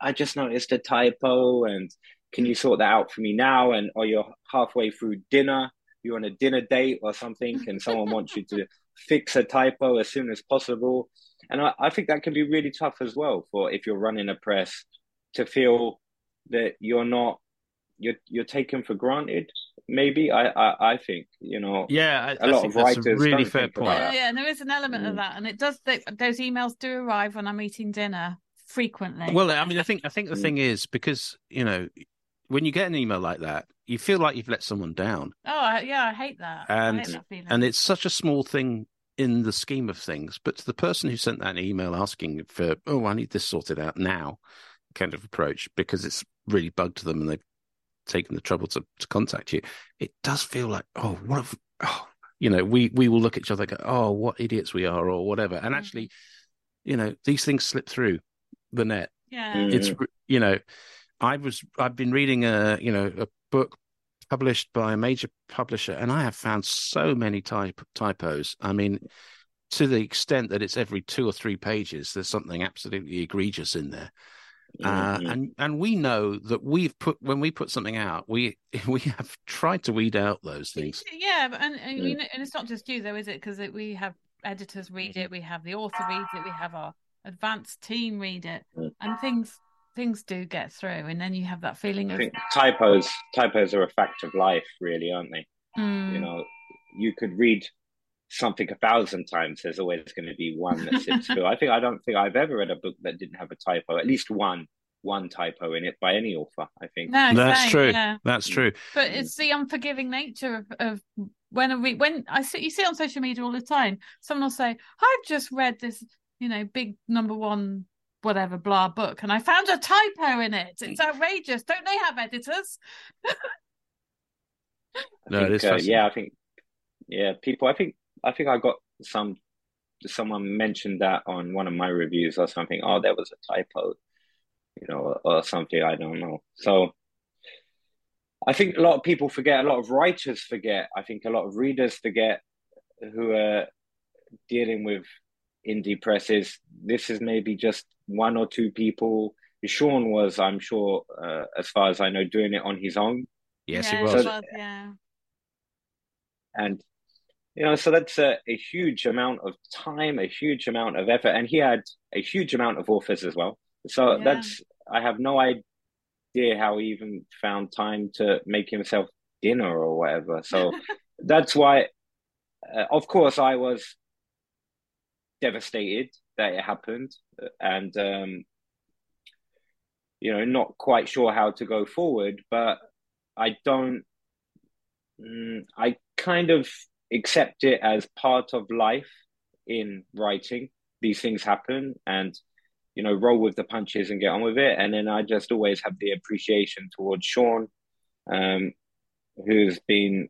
I just noticed a typo, and can you sort that out for me now? And or you're halfway through dinner, you're on a dinner date or something, and someone wants you to fix a typo as soon as possible. And I think that can be really tough as well, for if you're running a press, to feel that you're taken for granted. Maybe I think, you know, a lot of writers a really fair point. Yeah, and there is an element of that, and it does. Those emails do arrive when I'm eating dinner frequently. Well, I mean, I think the thing is, because, you know, when you get an email like that, you feel like you've let someone down. Oh yeah, I hate that. And I hate that feeling. And it's such a small thing in the scheme of things, but to the person who sent that email asking for, oh, I need this sorted out now, kind of approach, because it's really bugged them and they've taken the trouble to contact you, it does feel like, we will look at each other and go, oh, what idiots we are, or whatever. And actually, you know, these things slip through the net. Yeah. It's, you know, I've been reading a book published by a major publisher, and I have found so many typos. I mean, to the extent that it's every 2 or 3 pages, there's something absolutely egregious in there. And we know that when we put something out, we have tried to weed out those things. Yeah, and you know, and it's not just you though, is it? Because we have editors read it, we have the author read it, we have our advanced team read it, and things do get through, and then you have that feeling. I think typos are a fact of life, really, aren't they? You know, you could read something 1,000 times, there's always going to be one that slips through. I don't think I've ever read a book that didn't have a typo, at least one typo in it by any author, I think. No, that's true. Yeah. That's true. But it's the unforgiving nature of you see on social media all the time, someone will say, I've just read this, you know, big number one whatever blah book, and I found a typo in it. It's outrageous. Don't they have editors? I think I got someone mentioned that on one of my reviews or something. Oh, there was a typo, you know, or something. I don't know. So I think a lot of people forget, a lot of writers forget, I think a lot of readers forget who are dealing with indie presses. This is maybe just 1 or 2 people. Sean was, I'm sure, as far as I know, doing it on his own. Yes, he was. And you know, so that's a huge amount of time, a huge amount of effort. And he had a huge amount of authors as well. So I have no idea how he even found time to make himself dinner or whatever. So that's why, of course, I was devastated that it happened, and, you know, not quite sure how to go forward. But I kind of accept it as part of life in writing. These things happen, and, you know, roll with the punches and get on with it. And then I just always have the appreciation towards Sean, who's been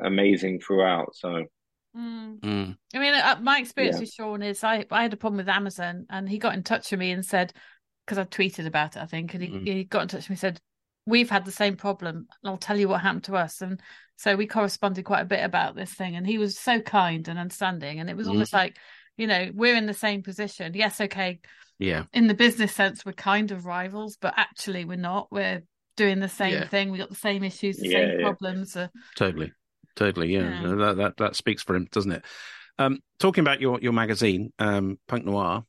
amazing throughout. So I mean, my experience with Sean is I had a problem with Amazon, and he got in touch with me and said, because I tweeted about it, I think, and he got in touch with me and said, we've had the same problem, and I'll tell you what happened to us. And so we corresponded quite a bit about this thing, and he was so kind and understanding. And it was almost like, you know, we're in the same position. Yes, okay. Yeah. In the business sense, we're kind of rivals, but actually we're not. We're doing the same thing. We got the same issues, the same problems. Totally. Yeah. That speaks for him, doesn't it? Talking about your magazine, Punk Noir,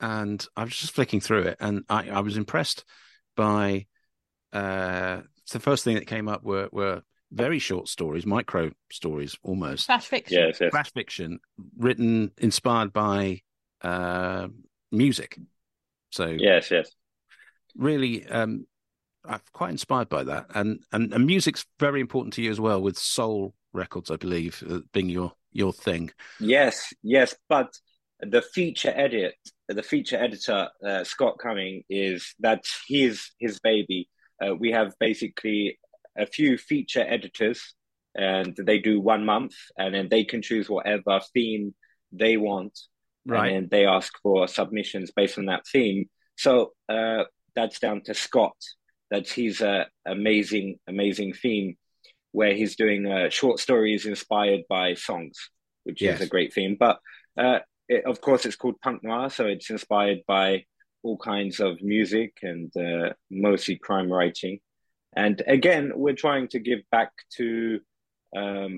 and I was just flicking through it, and I was impressed by... the first thing that came up were very short stories, micro stories almost. Flash fiction. Flash fiction, written, inspired by music. So yes, really, I'm quite inspired by that, and music's very important to you as well, with soul records, I believe, being your thing. Yes, but the feature editor, Scott Cumming, that's his baby. We have basically a few feature editors, and they do 1 month, and then they can choose whatever theme they want, right? And they ask for submissions based on that theme. So that's down to Scott. That's his amazing theme, where he's doing short stories inspired by songs, which is a great theme. But of course, it's called Punk Noir, so it's inspired by all kinds of music and mostly crime writing. And again, we're trying to give back to the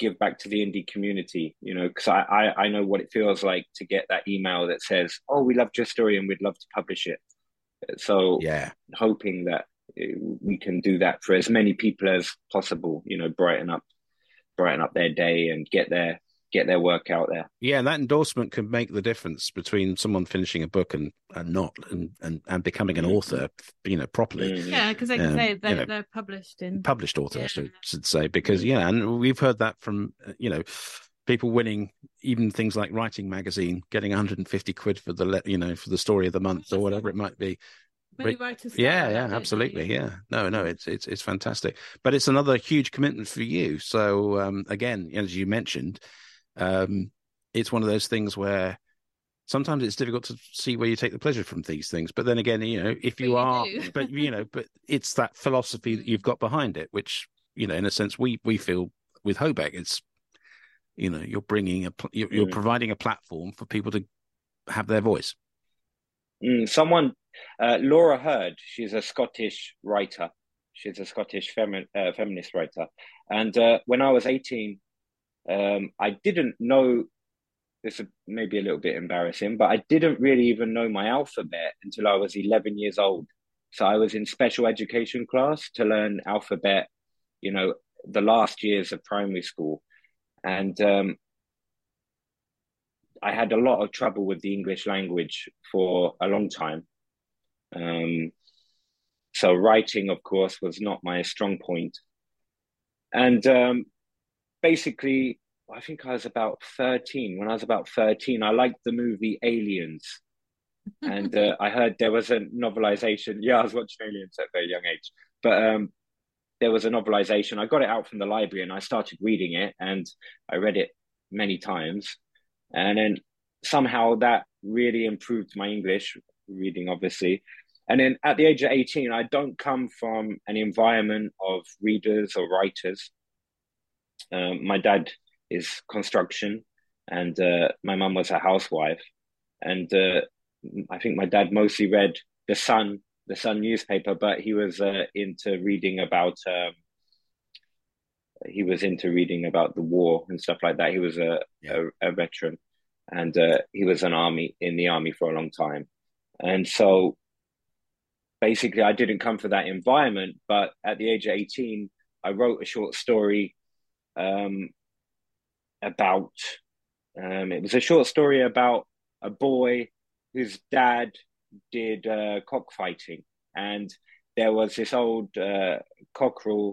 indie community, you know, because I know what it feels like to get that email that says, "Oh, we loved your story and we'd love to publish it." So hoping that we can do that for as many people as possible, you know, brighten up their day and get their work out there. Yeah, that endorsement can make the difference between someone finishing a book and not, and becoming an author, you know, properly. Yeah, because they can say they're published in... Published author, I should say, because, and we've heard that from, you know, people winning even things like Writing Magazine, getting 150 quid for the story of the month or whatever it might be. Many writers absolutely. Yeah. No, it's fantastic. But it's another huge commitment for you. So, again, as you mentioned... it's one of those things where sometimes it's difficult to see where you take the pleasure from these things. But then again, you know, but it's that philosophy that you've got behind it, which, you know, in a sense, we feel with Hobeck, it's, you know, you're providing a platform for people to have their voice. Someone, Laura Hird, she's a Scottish writer. She's a Scottish feminist writer. And when I was 18, I didn't know, this is maybe a little bit embarrassing, but I didn't really even know my alphabet until I was 11 years old. So I was in special education class to learn alphabet, you know, the last years of primary school. And I had a lot of trouble with the English language for a long time. So writing, of course, was not my strong point. And... basically, I think I was about 13. When I was about 13, I liked the movie Aliens. And I heard there was a novelization. Yeah, I was watching Aliens at a very young age. But there was a novelization. I got it out from the library and I started reading it. And I read it many times. And then somehow that really improved my English, reading obviously. And then at the age of 18, I don't come from an environment of readers or writers. My dad is construction and my mum was a housewife, and I think my dad mostly read the Sun newspaper, but he was into reading about the war and stuff like that. He was a veteran, and he was in the army for a long time. And so basically I didn't come from that environment, but at the age of 18 I wrote a short story about a boy whose dad did cockfighting, and there was this old cockerel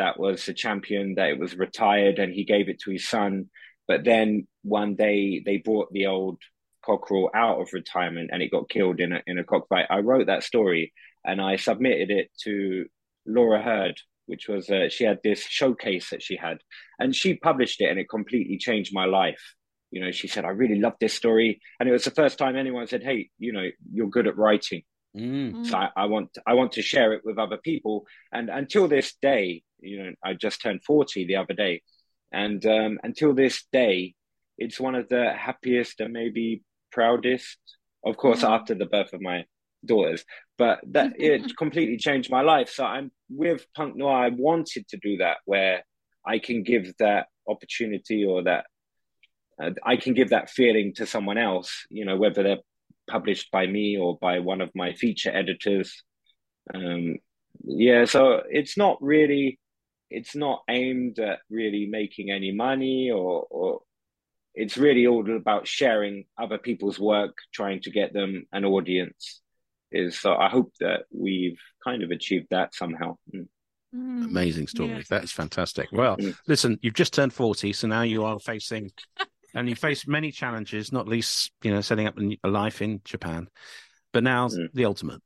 that was the champion, that it was retired, and he gave it to his son. But then one day they brought the old cockerel out of retirement and it got killed in a cockfight. I wrote that story and I submitted it to Laura Hird, which was, she had this showcase that she had, and she published it, and it completely changed my life. You know, she said, "I really loved this story." And it was the first time anyone said, "Hey, you know, you're good at writing." So I want to share it with other people. And until this day, you know, I just turned 40 the other day. And until this day, it's one of the happiest and maybe proudest, of course, after the birth of my daughters, but that it completely changed my life. So I'm with Punk Noir, I wanted to do that, where I can give that opportunity, or that I can give that feeling to someone else, you know, whether they're published by me or by one of my feature editors. So it's not aimed at really making any money, or it's really all about sharing other people's work, trying to get them an audience. So I hope that we've kind of achieved that somehow. Amazing story. Yeah. That's fantastic. Well, listen, you've just turned 40, so now you are facing, and you face many challenges, not least, you know, setting up a life in Japan. But now the ultimate,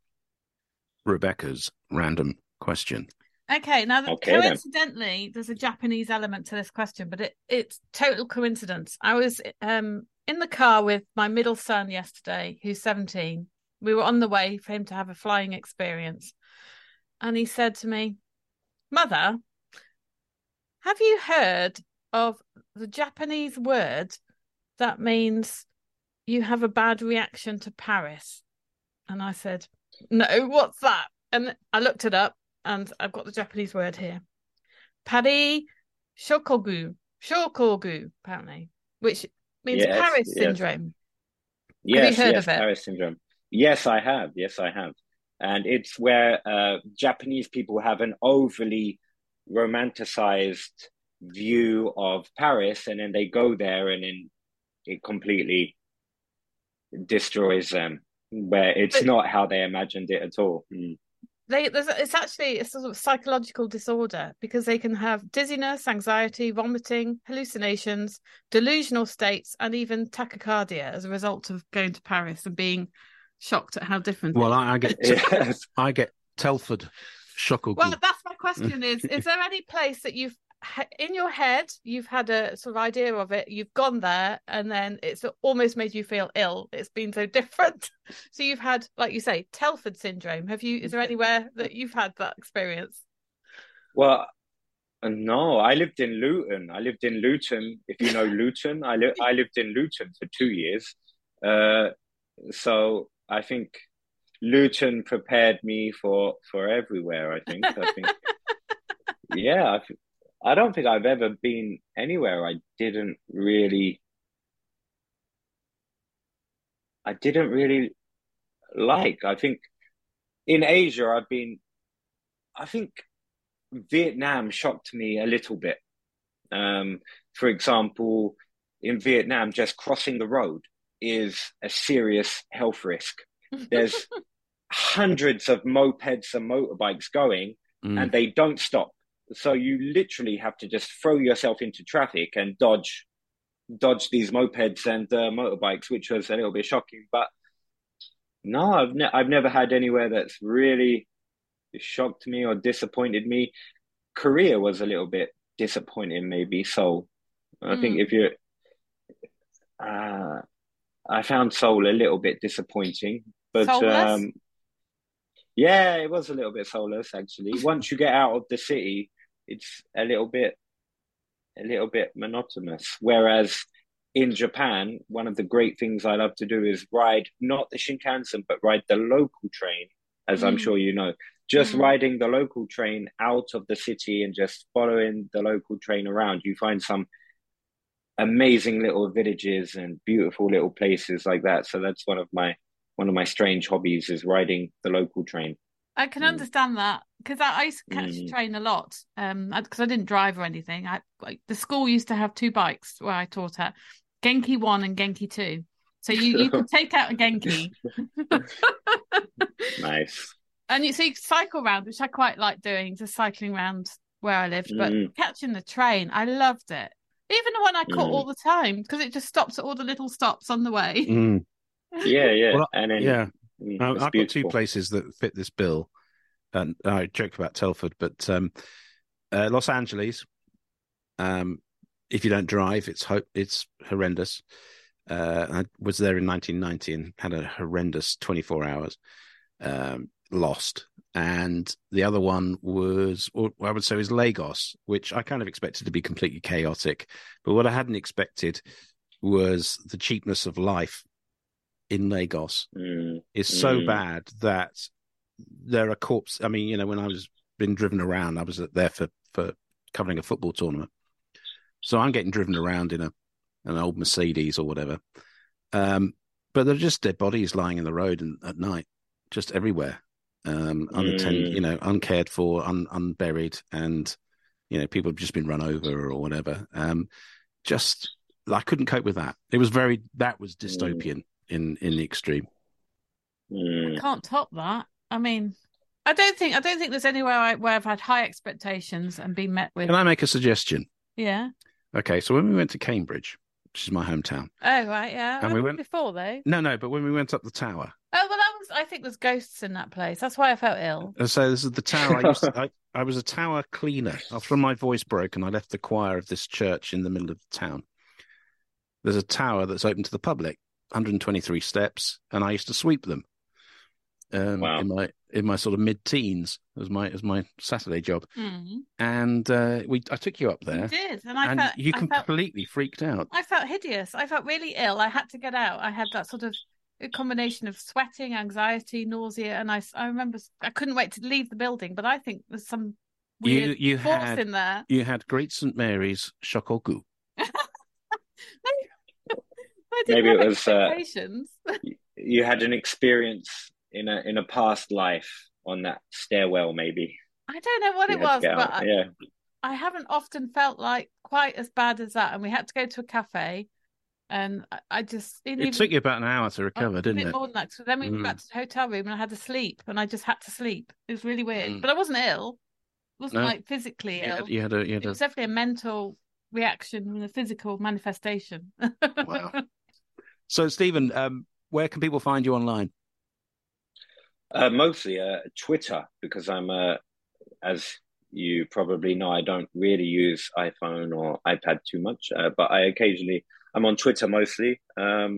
Rebecca's random question. Okay, now coincidentally, there's a Japanese element to this question, but it's total coincidence. I was in the car with my middle son yesterday, who's 17. We were on the way for him to have a flying experience. And he said to me, "Mother, have you heard of the Japanese word that means you have a bad reaction to Paris?" And I said, "No, what's that?" And I looked it up, and I've got the Japanese word here. Paris Shokogu. Shokogu, apparently, which means Paris syndrome. Yes, have you heard of it? Paris syndrome. Yes, I have. Yes, I have. And it's where Japanese people have an overly romanticized view of Paris, and then they go there and then it completely destroys them, where it's not how they imagined it at all. It's actually a sort of psychological disorder, because they can have dizziness, anxiety, vomiting, hallucinations, delusional states, and even tachycardia as a result of going to Paris and being shocked at how different. Well, I get Telford Shokogu. Well, that's my question: is there any place that you've in your head you've had a sort of idea of it, you've gone there, and then it's almost made you feel ill? It's been so different. So you've had, like you say, Telford syndrome. Have you? Is there anywhere that you've had that experience? Well, no, I lived in Luton. If you know Luton, I lived in Luton for 2 years. So I think Luton prepared me for everywhere. I think, yeah. I don't think I've ever been anywhere I didn't really like. I think in Asia, I think Vietnam shocked me a little bit. For example, in Vietnam, just crossing the road is a serious health risk. There's hundreds of mopeds and motorbikes going, and they don't stop. So you literally have to just throw yourself into traffic and dodge these mopeds and motorbikes, which was a little bit shocking. But no, I've never had anywhere that's really shocked me or disappointed me. Korea was a little bit disappointing, maybe. So I think if you're... I found Seoul a little bit disappointing, but it was a little bit soulless, actually. Once you get out of the city, it's a little bit monotonous. Whereas in Japan, one of the great things I love to do is ride not the Shinkansen, but ride the local train, as I'm sure you know. Just riding the local train out of the city and just following the local train around, you find some amazing little villages and beautiful little places like that. So that's one of my strange hobbies, is riding the local train. I can understand that, because I used to catch the train a lot, because I didn't drive or anything. The school used to have two bikes where I taught at, Genki 1 and Genki 2. So you could take out a Genki. Nice. And you cycle around, which I quite like doing, just cycling around where I lived. But catching the train, I loved it. Even the one I caught all the time, because it just stops at all the little stops on the way. Yeah. Well, and then, I've got two places that fit this bill. And I joke about Telford, but Los Angeles. If you don't drive, it's horrendous. I was there in 1990 and had a horrendous 24 hours lost. And the other one was, or I would say, is Lagos, which I kind of expected to be completely chaotic. But what I hadn't expected was the cheapness of life in Lagos is so bad that there are corpses. I mean, you know, when I was being driven around, I was there for covering a football tournament. So I'm getting driven around in an old Mercedes or whatever. But there are just dead bodies lying in the road and at night, just everywhere. Unattended, uncared for, unburied, and people have just been run over or whatever. Just I couldn't cope with that. It was very, that was dystopian in the extreme. I can't top that. I mean, I don't think there's anywhere where I've had high expectations and been met with. Can I make a suggestion? Yeah. Okay, so when we went to Cambridge, which is my hometown. Oh, right, yeah. And we went before, though. No, but when we went up the tower. Oh, well, I think there's ghosts in that place. That's why I felt ill. And so this is the tower. I was a tower cleaner. After my voice broke and I left the choir of this church in the middle of the town, there's a tower that's open to the public, 123 steps, and I used to sweep them. Wow. In my sort of mid-teens as my Saturday job, and I took you up there. You did, and I felt freaked out. I felt hideous. I felt really ill. I had to get out. I had that sort of combination of sweating, anxiety, nausea, and I remember I couldn't wait to leave the building. But I think there's some weird force in there. You had Great St Mary's Shokoku. Maybe it was you had an experience. In a past life on that stairwell, maybe. I don't know what it was, but I haven't often felt like quite as bad as that. And we had to go to a cafe, and I just... It took you about an hour to recover, didn't it? A bit more than that. So then we went back to the hotel room, and I had to sleep, and I just had to sleep. It was really weird. But I wasn't ill. I wasn't, like, physically ill. It was definitely a mental reaction and a physical manifestation. Wow. So, Stephen, where can people find you online? Mostly Twitter, because I'm, as you probably know, I don't really use iPhone or iPad too much, but I'm on Twitter mostly. I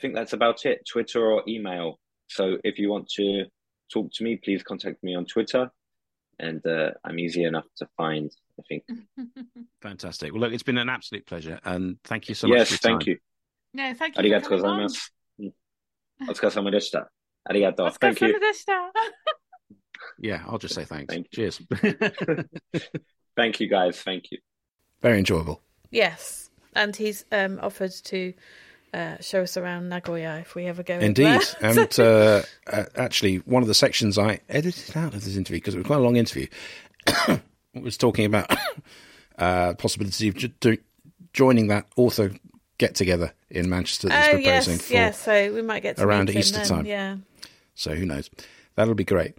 think that's about it, Twitter or email. So if you want to talk to me, please contact me on Twitter, and I'm easy enough to find, I think. Fantastic. Well, look, it's been an absolute pleasure, and thank you so much for your time. Yes, thank you. No, thank you. Arigatou gozaimasu. Otsukaresama deshita. Arigato. Thank you. Yeah, I'll just say thanks. Thank you. Cheers. Thank you, guys. Thank you. Very enjoyable. Yes. And he's offered to show us around Nagoya if we ever go. Indeed. And actually, one of the sections I edited out of this interview, because it was quite a long interview, was talking about possibility of joining that author get-together in Manchester that he's proposing for so we might get to around Easter then, time. Yeah. So who knows? That'll be great.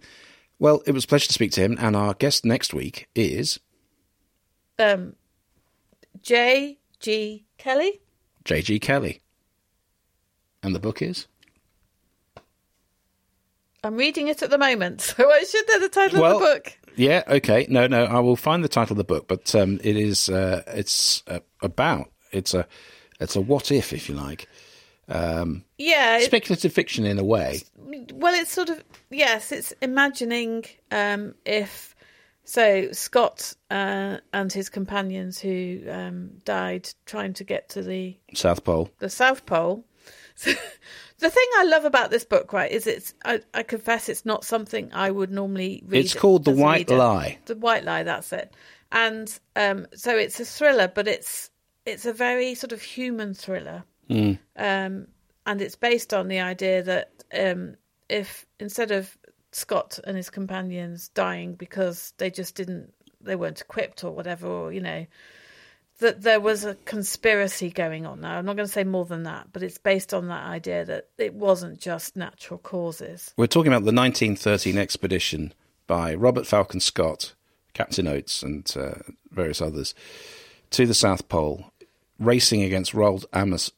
Well, it was a pleasure to speak to him, and our guest next week is... J.G. Kelly? J.G. Kelly. And the book is? I'm reading it at the moment, so I should know the title of the book. Yeah, okay. No, I will find the title of the book, but it is... It's a what-if, if you like. Speculative fiction in a way. Well, it's sort of... Yes, it's imagining if... So Scott and his companions who died trying to get to the... South Pole. The South Pole. So, the thing I love about this book, right, is it's... I confess it's not something I would normally read. It's called The White Lie. The White Lie, that's it. And so it's a thriller, but it's a very sort of human thriller. And it's based on the idea that if instead of Scott and his companions dying because they weren't equipped or whatever, or, you know, that there was a conspiracy going on. Now, I'm not going to say more than that, but it's based on that idea that it wasn't just natural causes. We're talking about the 1913 expedition by Robert Falcon Scott, Captain Oates, and various others to the South Pole, racing against Roald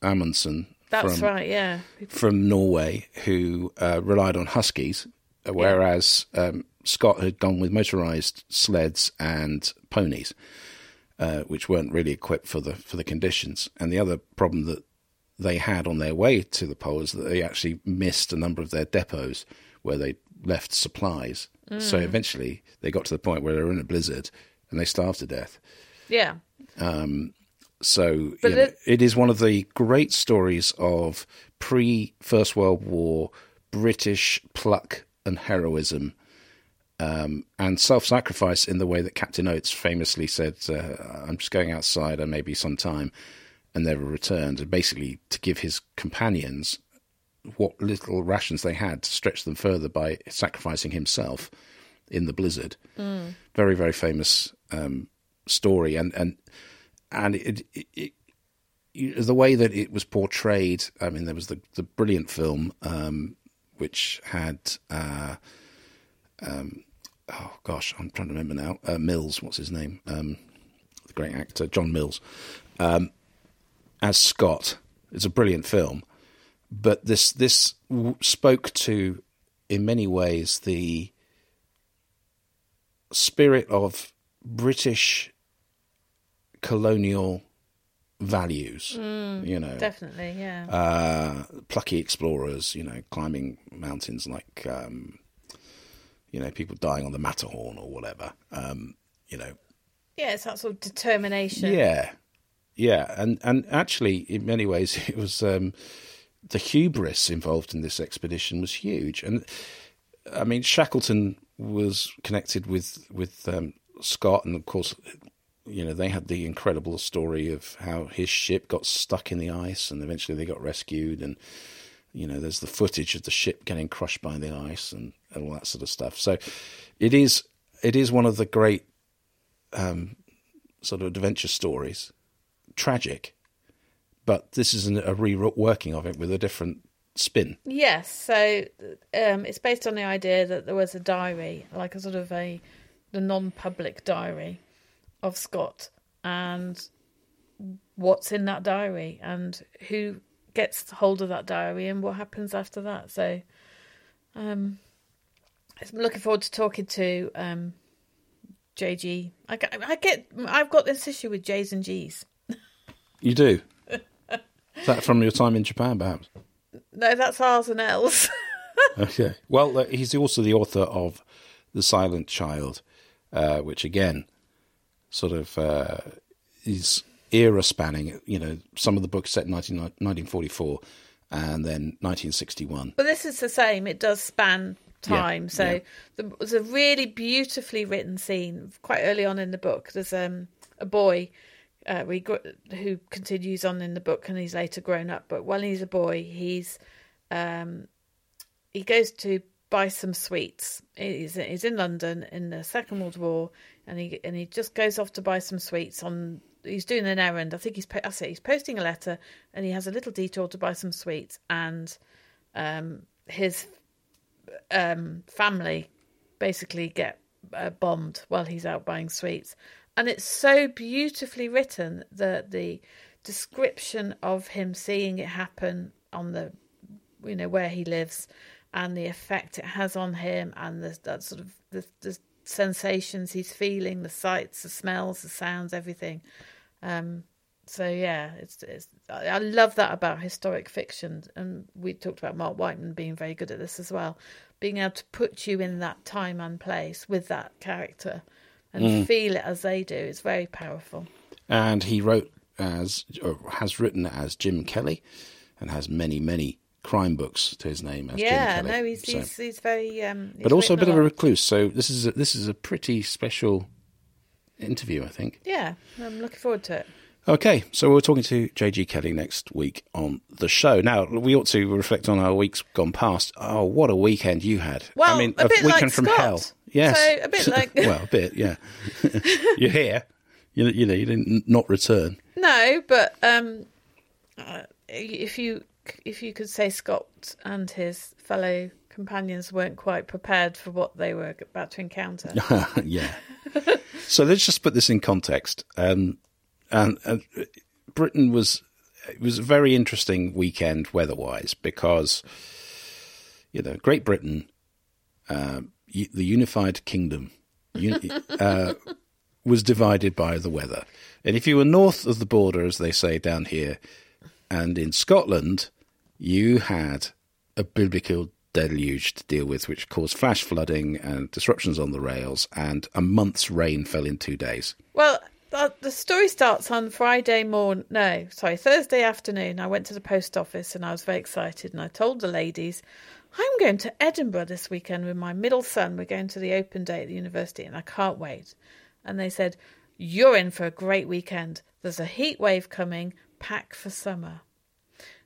Amundsen. That's right, yeah. From Norway, who relied on huskies, whereas Scott had gone with motorised sleds and ponies, which weren't really equipped for the conditions. And the other problem that they had on their way to the pole is that they actually missed a number of their depots where they left supplies. So eventually they got to the point where they were in a blizzard and they starved to death. Yeah. It is one of the great stories of pre-First World War British pluck and heroism and self-sacrifice in the way that Captain Oates famously said, I'm just going outside and maybe some time, and never returned, and basically to give his companions what little rations they had to stretch them further by sacrificing himself in the blizzard. Very, very famous story, and it the way that it was portrayed, I mean, there was the brilliant film which had, oh gosh, I'm trying to remember now, Mills, what's his name? The great actor, John Mills, as Scott. It's a brilliant film. But this spoke to, in many ways, the spirit of British colonial values, you know. Definitely, yeah. Plucky explorers, you know, climbing mountains like, you know, people dying on the Matterhorn or whatever, you know. Yeah, it's that sort of determination. Yeah, yeah. And actually, in many ways, it was... the hubris involved in this expedition was huge. And, I mean, Shackleton was connected with Scott, and, of course, you know, they had the incredible story of how his ship got stuck in the ice and eventually they got rescued. And, you know, there's the footage of the ship getting crushed by the ice and all that sort of stuff. So it is one of the great sort of adventure stories, tragic. But this is a reworking of it with a different spin. Yes, so it's based on the idea that there was a diary, like a sort of the non-public diary of Scott, and what's in that diary and who gets hold of that diary and what happens after that. So I'm looking forward to talking to J.G. I've got this issue with J's and G's. You do? Is that from your time in Japan, perhaps? No, that's R's and L's. Okay. Well, he's also the author of The Silent Child, which, again, sort of is era-spanning. You know, some of the books set in 1944 and then 1961. But this is the same. It does span time. Yeah, so yeah. There was a really beautifully written scene quite early on in the book. There's a boy... who continues on in the book, and he's later grown up. But while he's a boy, he goes to buy some sweets. He's in London in the Second World War, and he just goes off to buy some sweets. He's doing an errand. I think he's posting a letter, and he has a little detour to buy some sweets. And his family basically get bombed while he's out buying sweets. And it's so beautifully written, that the description of him seeing it happen on the, you know, where he lives, and the effect it has on him, and that sort of the sensations he's feeling, the sights, the smells, the sounds, everything. So yeah, I love that about historic fiction, and we talked about Mark Whiteman being very good at this as well, being able to put you in that time and place with that character. And feel it as they do. It's very powerful. And he wrote has written as Jim Kelly, and has many, many crime books to his name. Jim Kelly. He's very. But also a bit of a recluse. So this is a pretty special interview, I think. Yeah, I'm looking forward to it. Okay, so we're talking to J.G. Kelly next week on the show. Now, we ought to reflect on our weeks gone past. Oh, what a weekend you had. Well, I mean, a bit weekend like from Scott. Hell. Yes. So, a bit like... well, a bit, yeah. You're here. You know, you didn't not return. No, but if you could say Scott and his fellow companions weren't quite prepared for what they were about to encounter. Yeah. So let's just put this in context. And Britain it was a very interesting weekend weather-wise, because, you know, Great Britain, the Unified Kingdom, was divided by the weather. And if you were north of the border, as they say down here, and in Scotland, you had a biblical deluge to deal with, which caused flash flooding and disruptions on the rails, and a month's rain fell in 2 days. Well... the story starts on Thursday afternoon. I went to the post office and I was very excited, and I told the ladies, I'm going to Edinburgh this weekend with my middle son. We're going to the open day at the university and I can't wait. And they said, you're in for a great weekend. There's a heat wave coming. Pack for summer.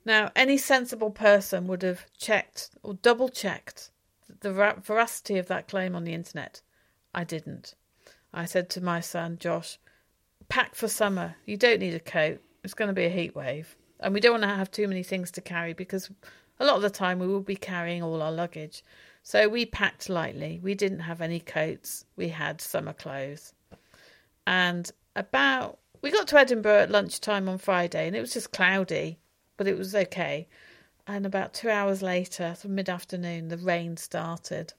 Now, any sensible person would have checked or double-checked the veracity of that claim on the internet. I didn't. I said to my son, Josh, pack for summer. You don't need a coat. It's going to be a heat wave. And we don't want to have too many things to carry because a lot of the time we will be carrying all our luggage. So we packed lightly. We didn't have any coats. We had summer clothes. And we got to Edinburgh at lunchtime on Friday and it was just cloudy, but it was okay. And about 2 hours later, so mid-afternoon, the rain started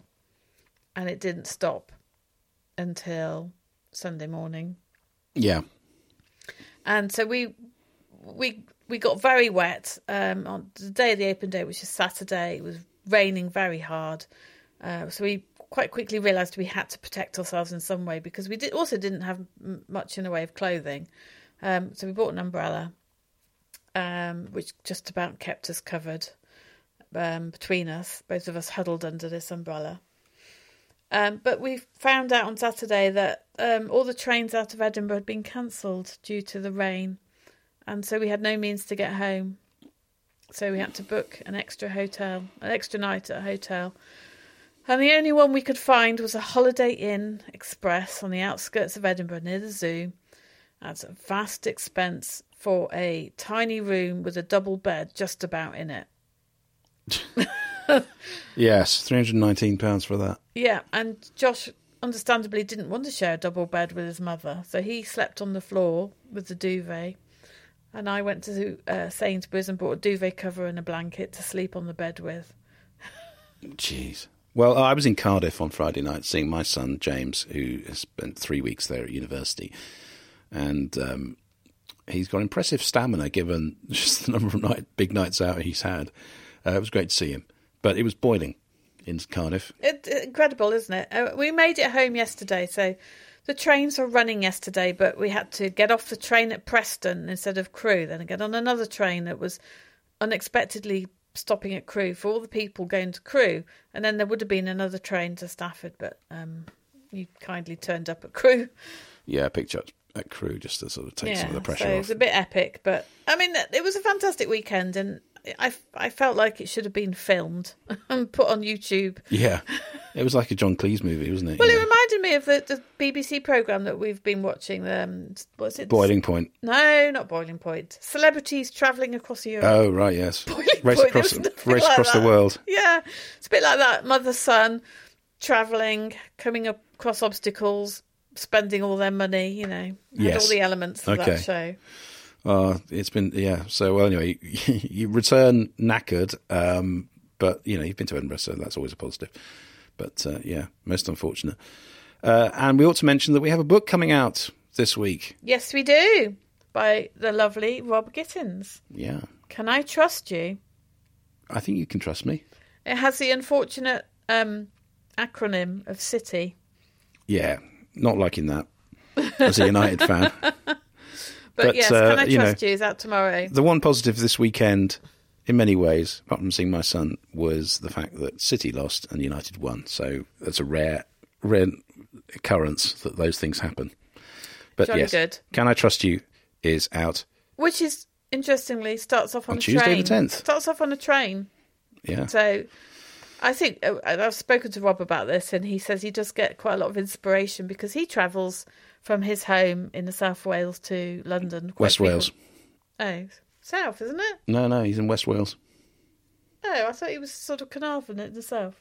and it didn't stop until Sunday morning. Yeah. And so we got very wet on the day of the open day, which is Saturday. It was raining very hard. So we quite quickly realised we had to protect ourselves in some way because we also didn't have much in the way of clothing. So we bought an umbrella, which just about kept us covered between us. Both of us huddled under this umbrella. But we found out on Saturday that all the trains out of Edinburgh had been cancelled due to the rain. And so we had no means to get home. So we had to book an extra night at a hotel. And the only one we could find was a Holiday Inn Express on the outskirts of Edinburgh near the zoo. That's a vast expense for a tiny room with a double bed just about in it. Yes, £319 for that. Yeah, and Josh understandably didn't want to share a double bed with his mother. So he slept on the floor with the duvet. And I went to Sainsbury's and bought a duvet cover and a blanket to sleep on the bed with. Jeez. Well, I was in Cardiff on Friday night seeing my son, James, who has spent 3 weeks there at university. And he's got impressive stamina given just the number of big nights out he's had. It was great to see him. But it was boiling in Cardiff. It's incredible, isn't it? We made it home yesterday, so... The trains were running yesterday, but we had to get off the train at Preston instead of Crewe, then get on another train that was unexpectedly stopping at Crewe for all the people going to Crewe, and then there would have been another train to Stafford, but you kindly turned up at Crewe. Yeah, I picked you up at Crewe just to sort of take some of the pressure off. It was a bit epic, but I mean, it was a fantastic weekend, and I felt like it should have been filmed and put on YouTube. Yeah. It was like a John Cleese movie, wasn't it? Well, it reminded me of the BBC programme that we've been watching. What's it? Boiling Point. No, not Boiling Point. Celebrities Travelling Across Europe. Oh, right, yes. Race across the world. Yeah, it's a bit like that. Mother, son, travelling, coming across obstacles, spending all their money, you know. All the elements of that show. It's been, So, well, anyway, you return knackered, but, you know, you've been to Edinburgh, so that's always a positive. But, most unfortunate. And we ought to mention that we have a book coming out this week. Yes, we do. By the lovely Rob Gittins. Yeah. Can I Trust You? I think you can trust me. It has the unfortunate acronym of City. Yeah, not liking that as a United fan. But yes, Can I Trust You is out tomorrow. The one positive this weekend... In many ways, apart from seeing my son, was the fact that City lost and United won. So that's a rare occurrence that those things happen. But yes, good. Can I Trust You is out. Which is, interestingly, starts off on a train. Tuesday the 10th. Starts off on a train. Yeah. So I think, I've spoken to Rob about this, and he says he does get quite a lot of inspiration because he travels from his home in the South Wales to London. West Wales. Oh, South, isn't it? No, he's in West Wales. Oh, I thought he was sort of Carnarvon in the south.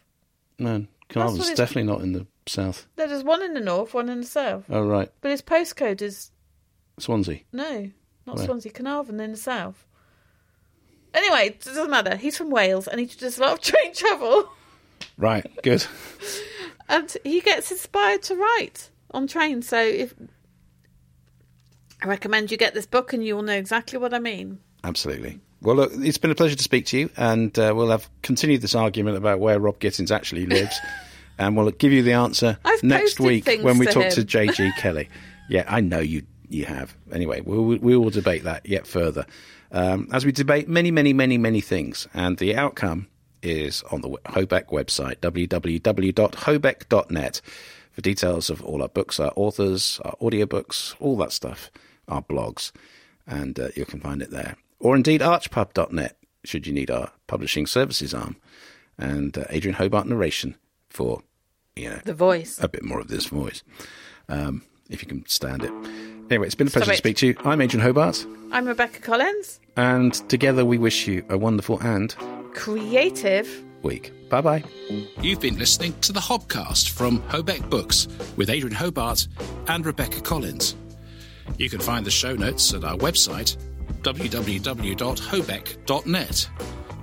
No, Carnarvon's definitely not in the south. No, there's one in the north, one in the south. Oh, right. But his postcode is... Swansea? No, not Where? Swansea, Carnarvon in the south. Anyway, it doesn't matter. He's from Wales and he does a lot of train travel. Right, good. And he gets inspired to write on trains, so I recommend you get this book and you'll know exactly what I mean. Absolutely. Well, look, it's been a pleasure to speak to you, and we'll have continued this argument about where Rob Gittins actually lives, and we'll give you the answer next week when we talk to J.G. Kelly. Yeah, I know you have. Anyway, we will debate that yet further, as we debate many, many, many, many things, and the outcome is on the Hobeck website, www.hobeck.net, for details of all our books, our authors, our audiobooks, all that stuff, our blogs, and you can find it there. Or indeed archpub.net, should you need our publishing services arm. And Adrian Hobart narration for, the voice. A bit more of this voice, if you can stand it. Anyway, it's been a pleasure to speak to you. I'm Adrian Hobart. I'm Rebecca Collins. And together we wish you a wonderful and creative week. Bye-bye. You've been listening to the Hobcast from Hobeck Books with Adrian Hobart and Rebecca Collins. You can find the show notes at our website, www.hobeck.net.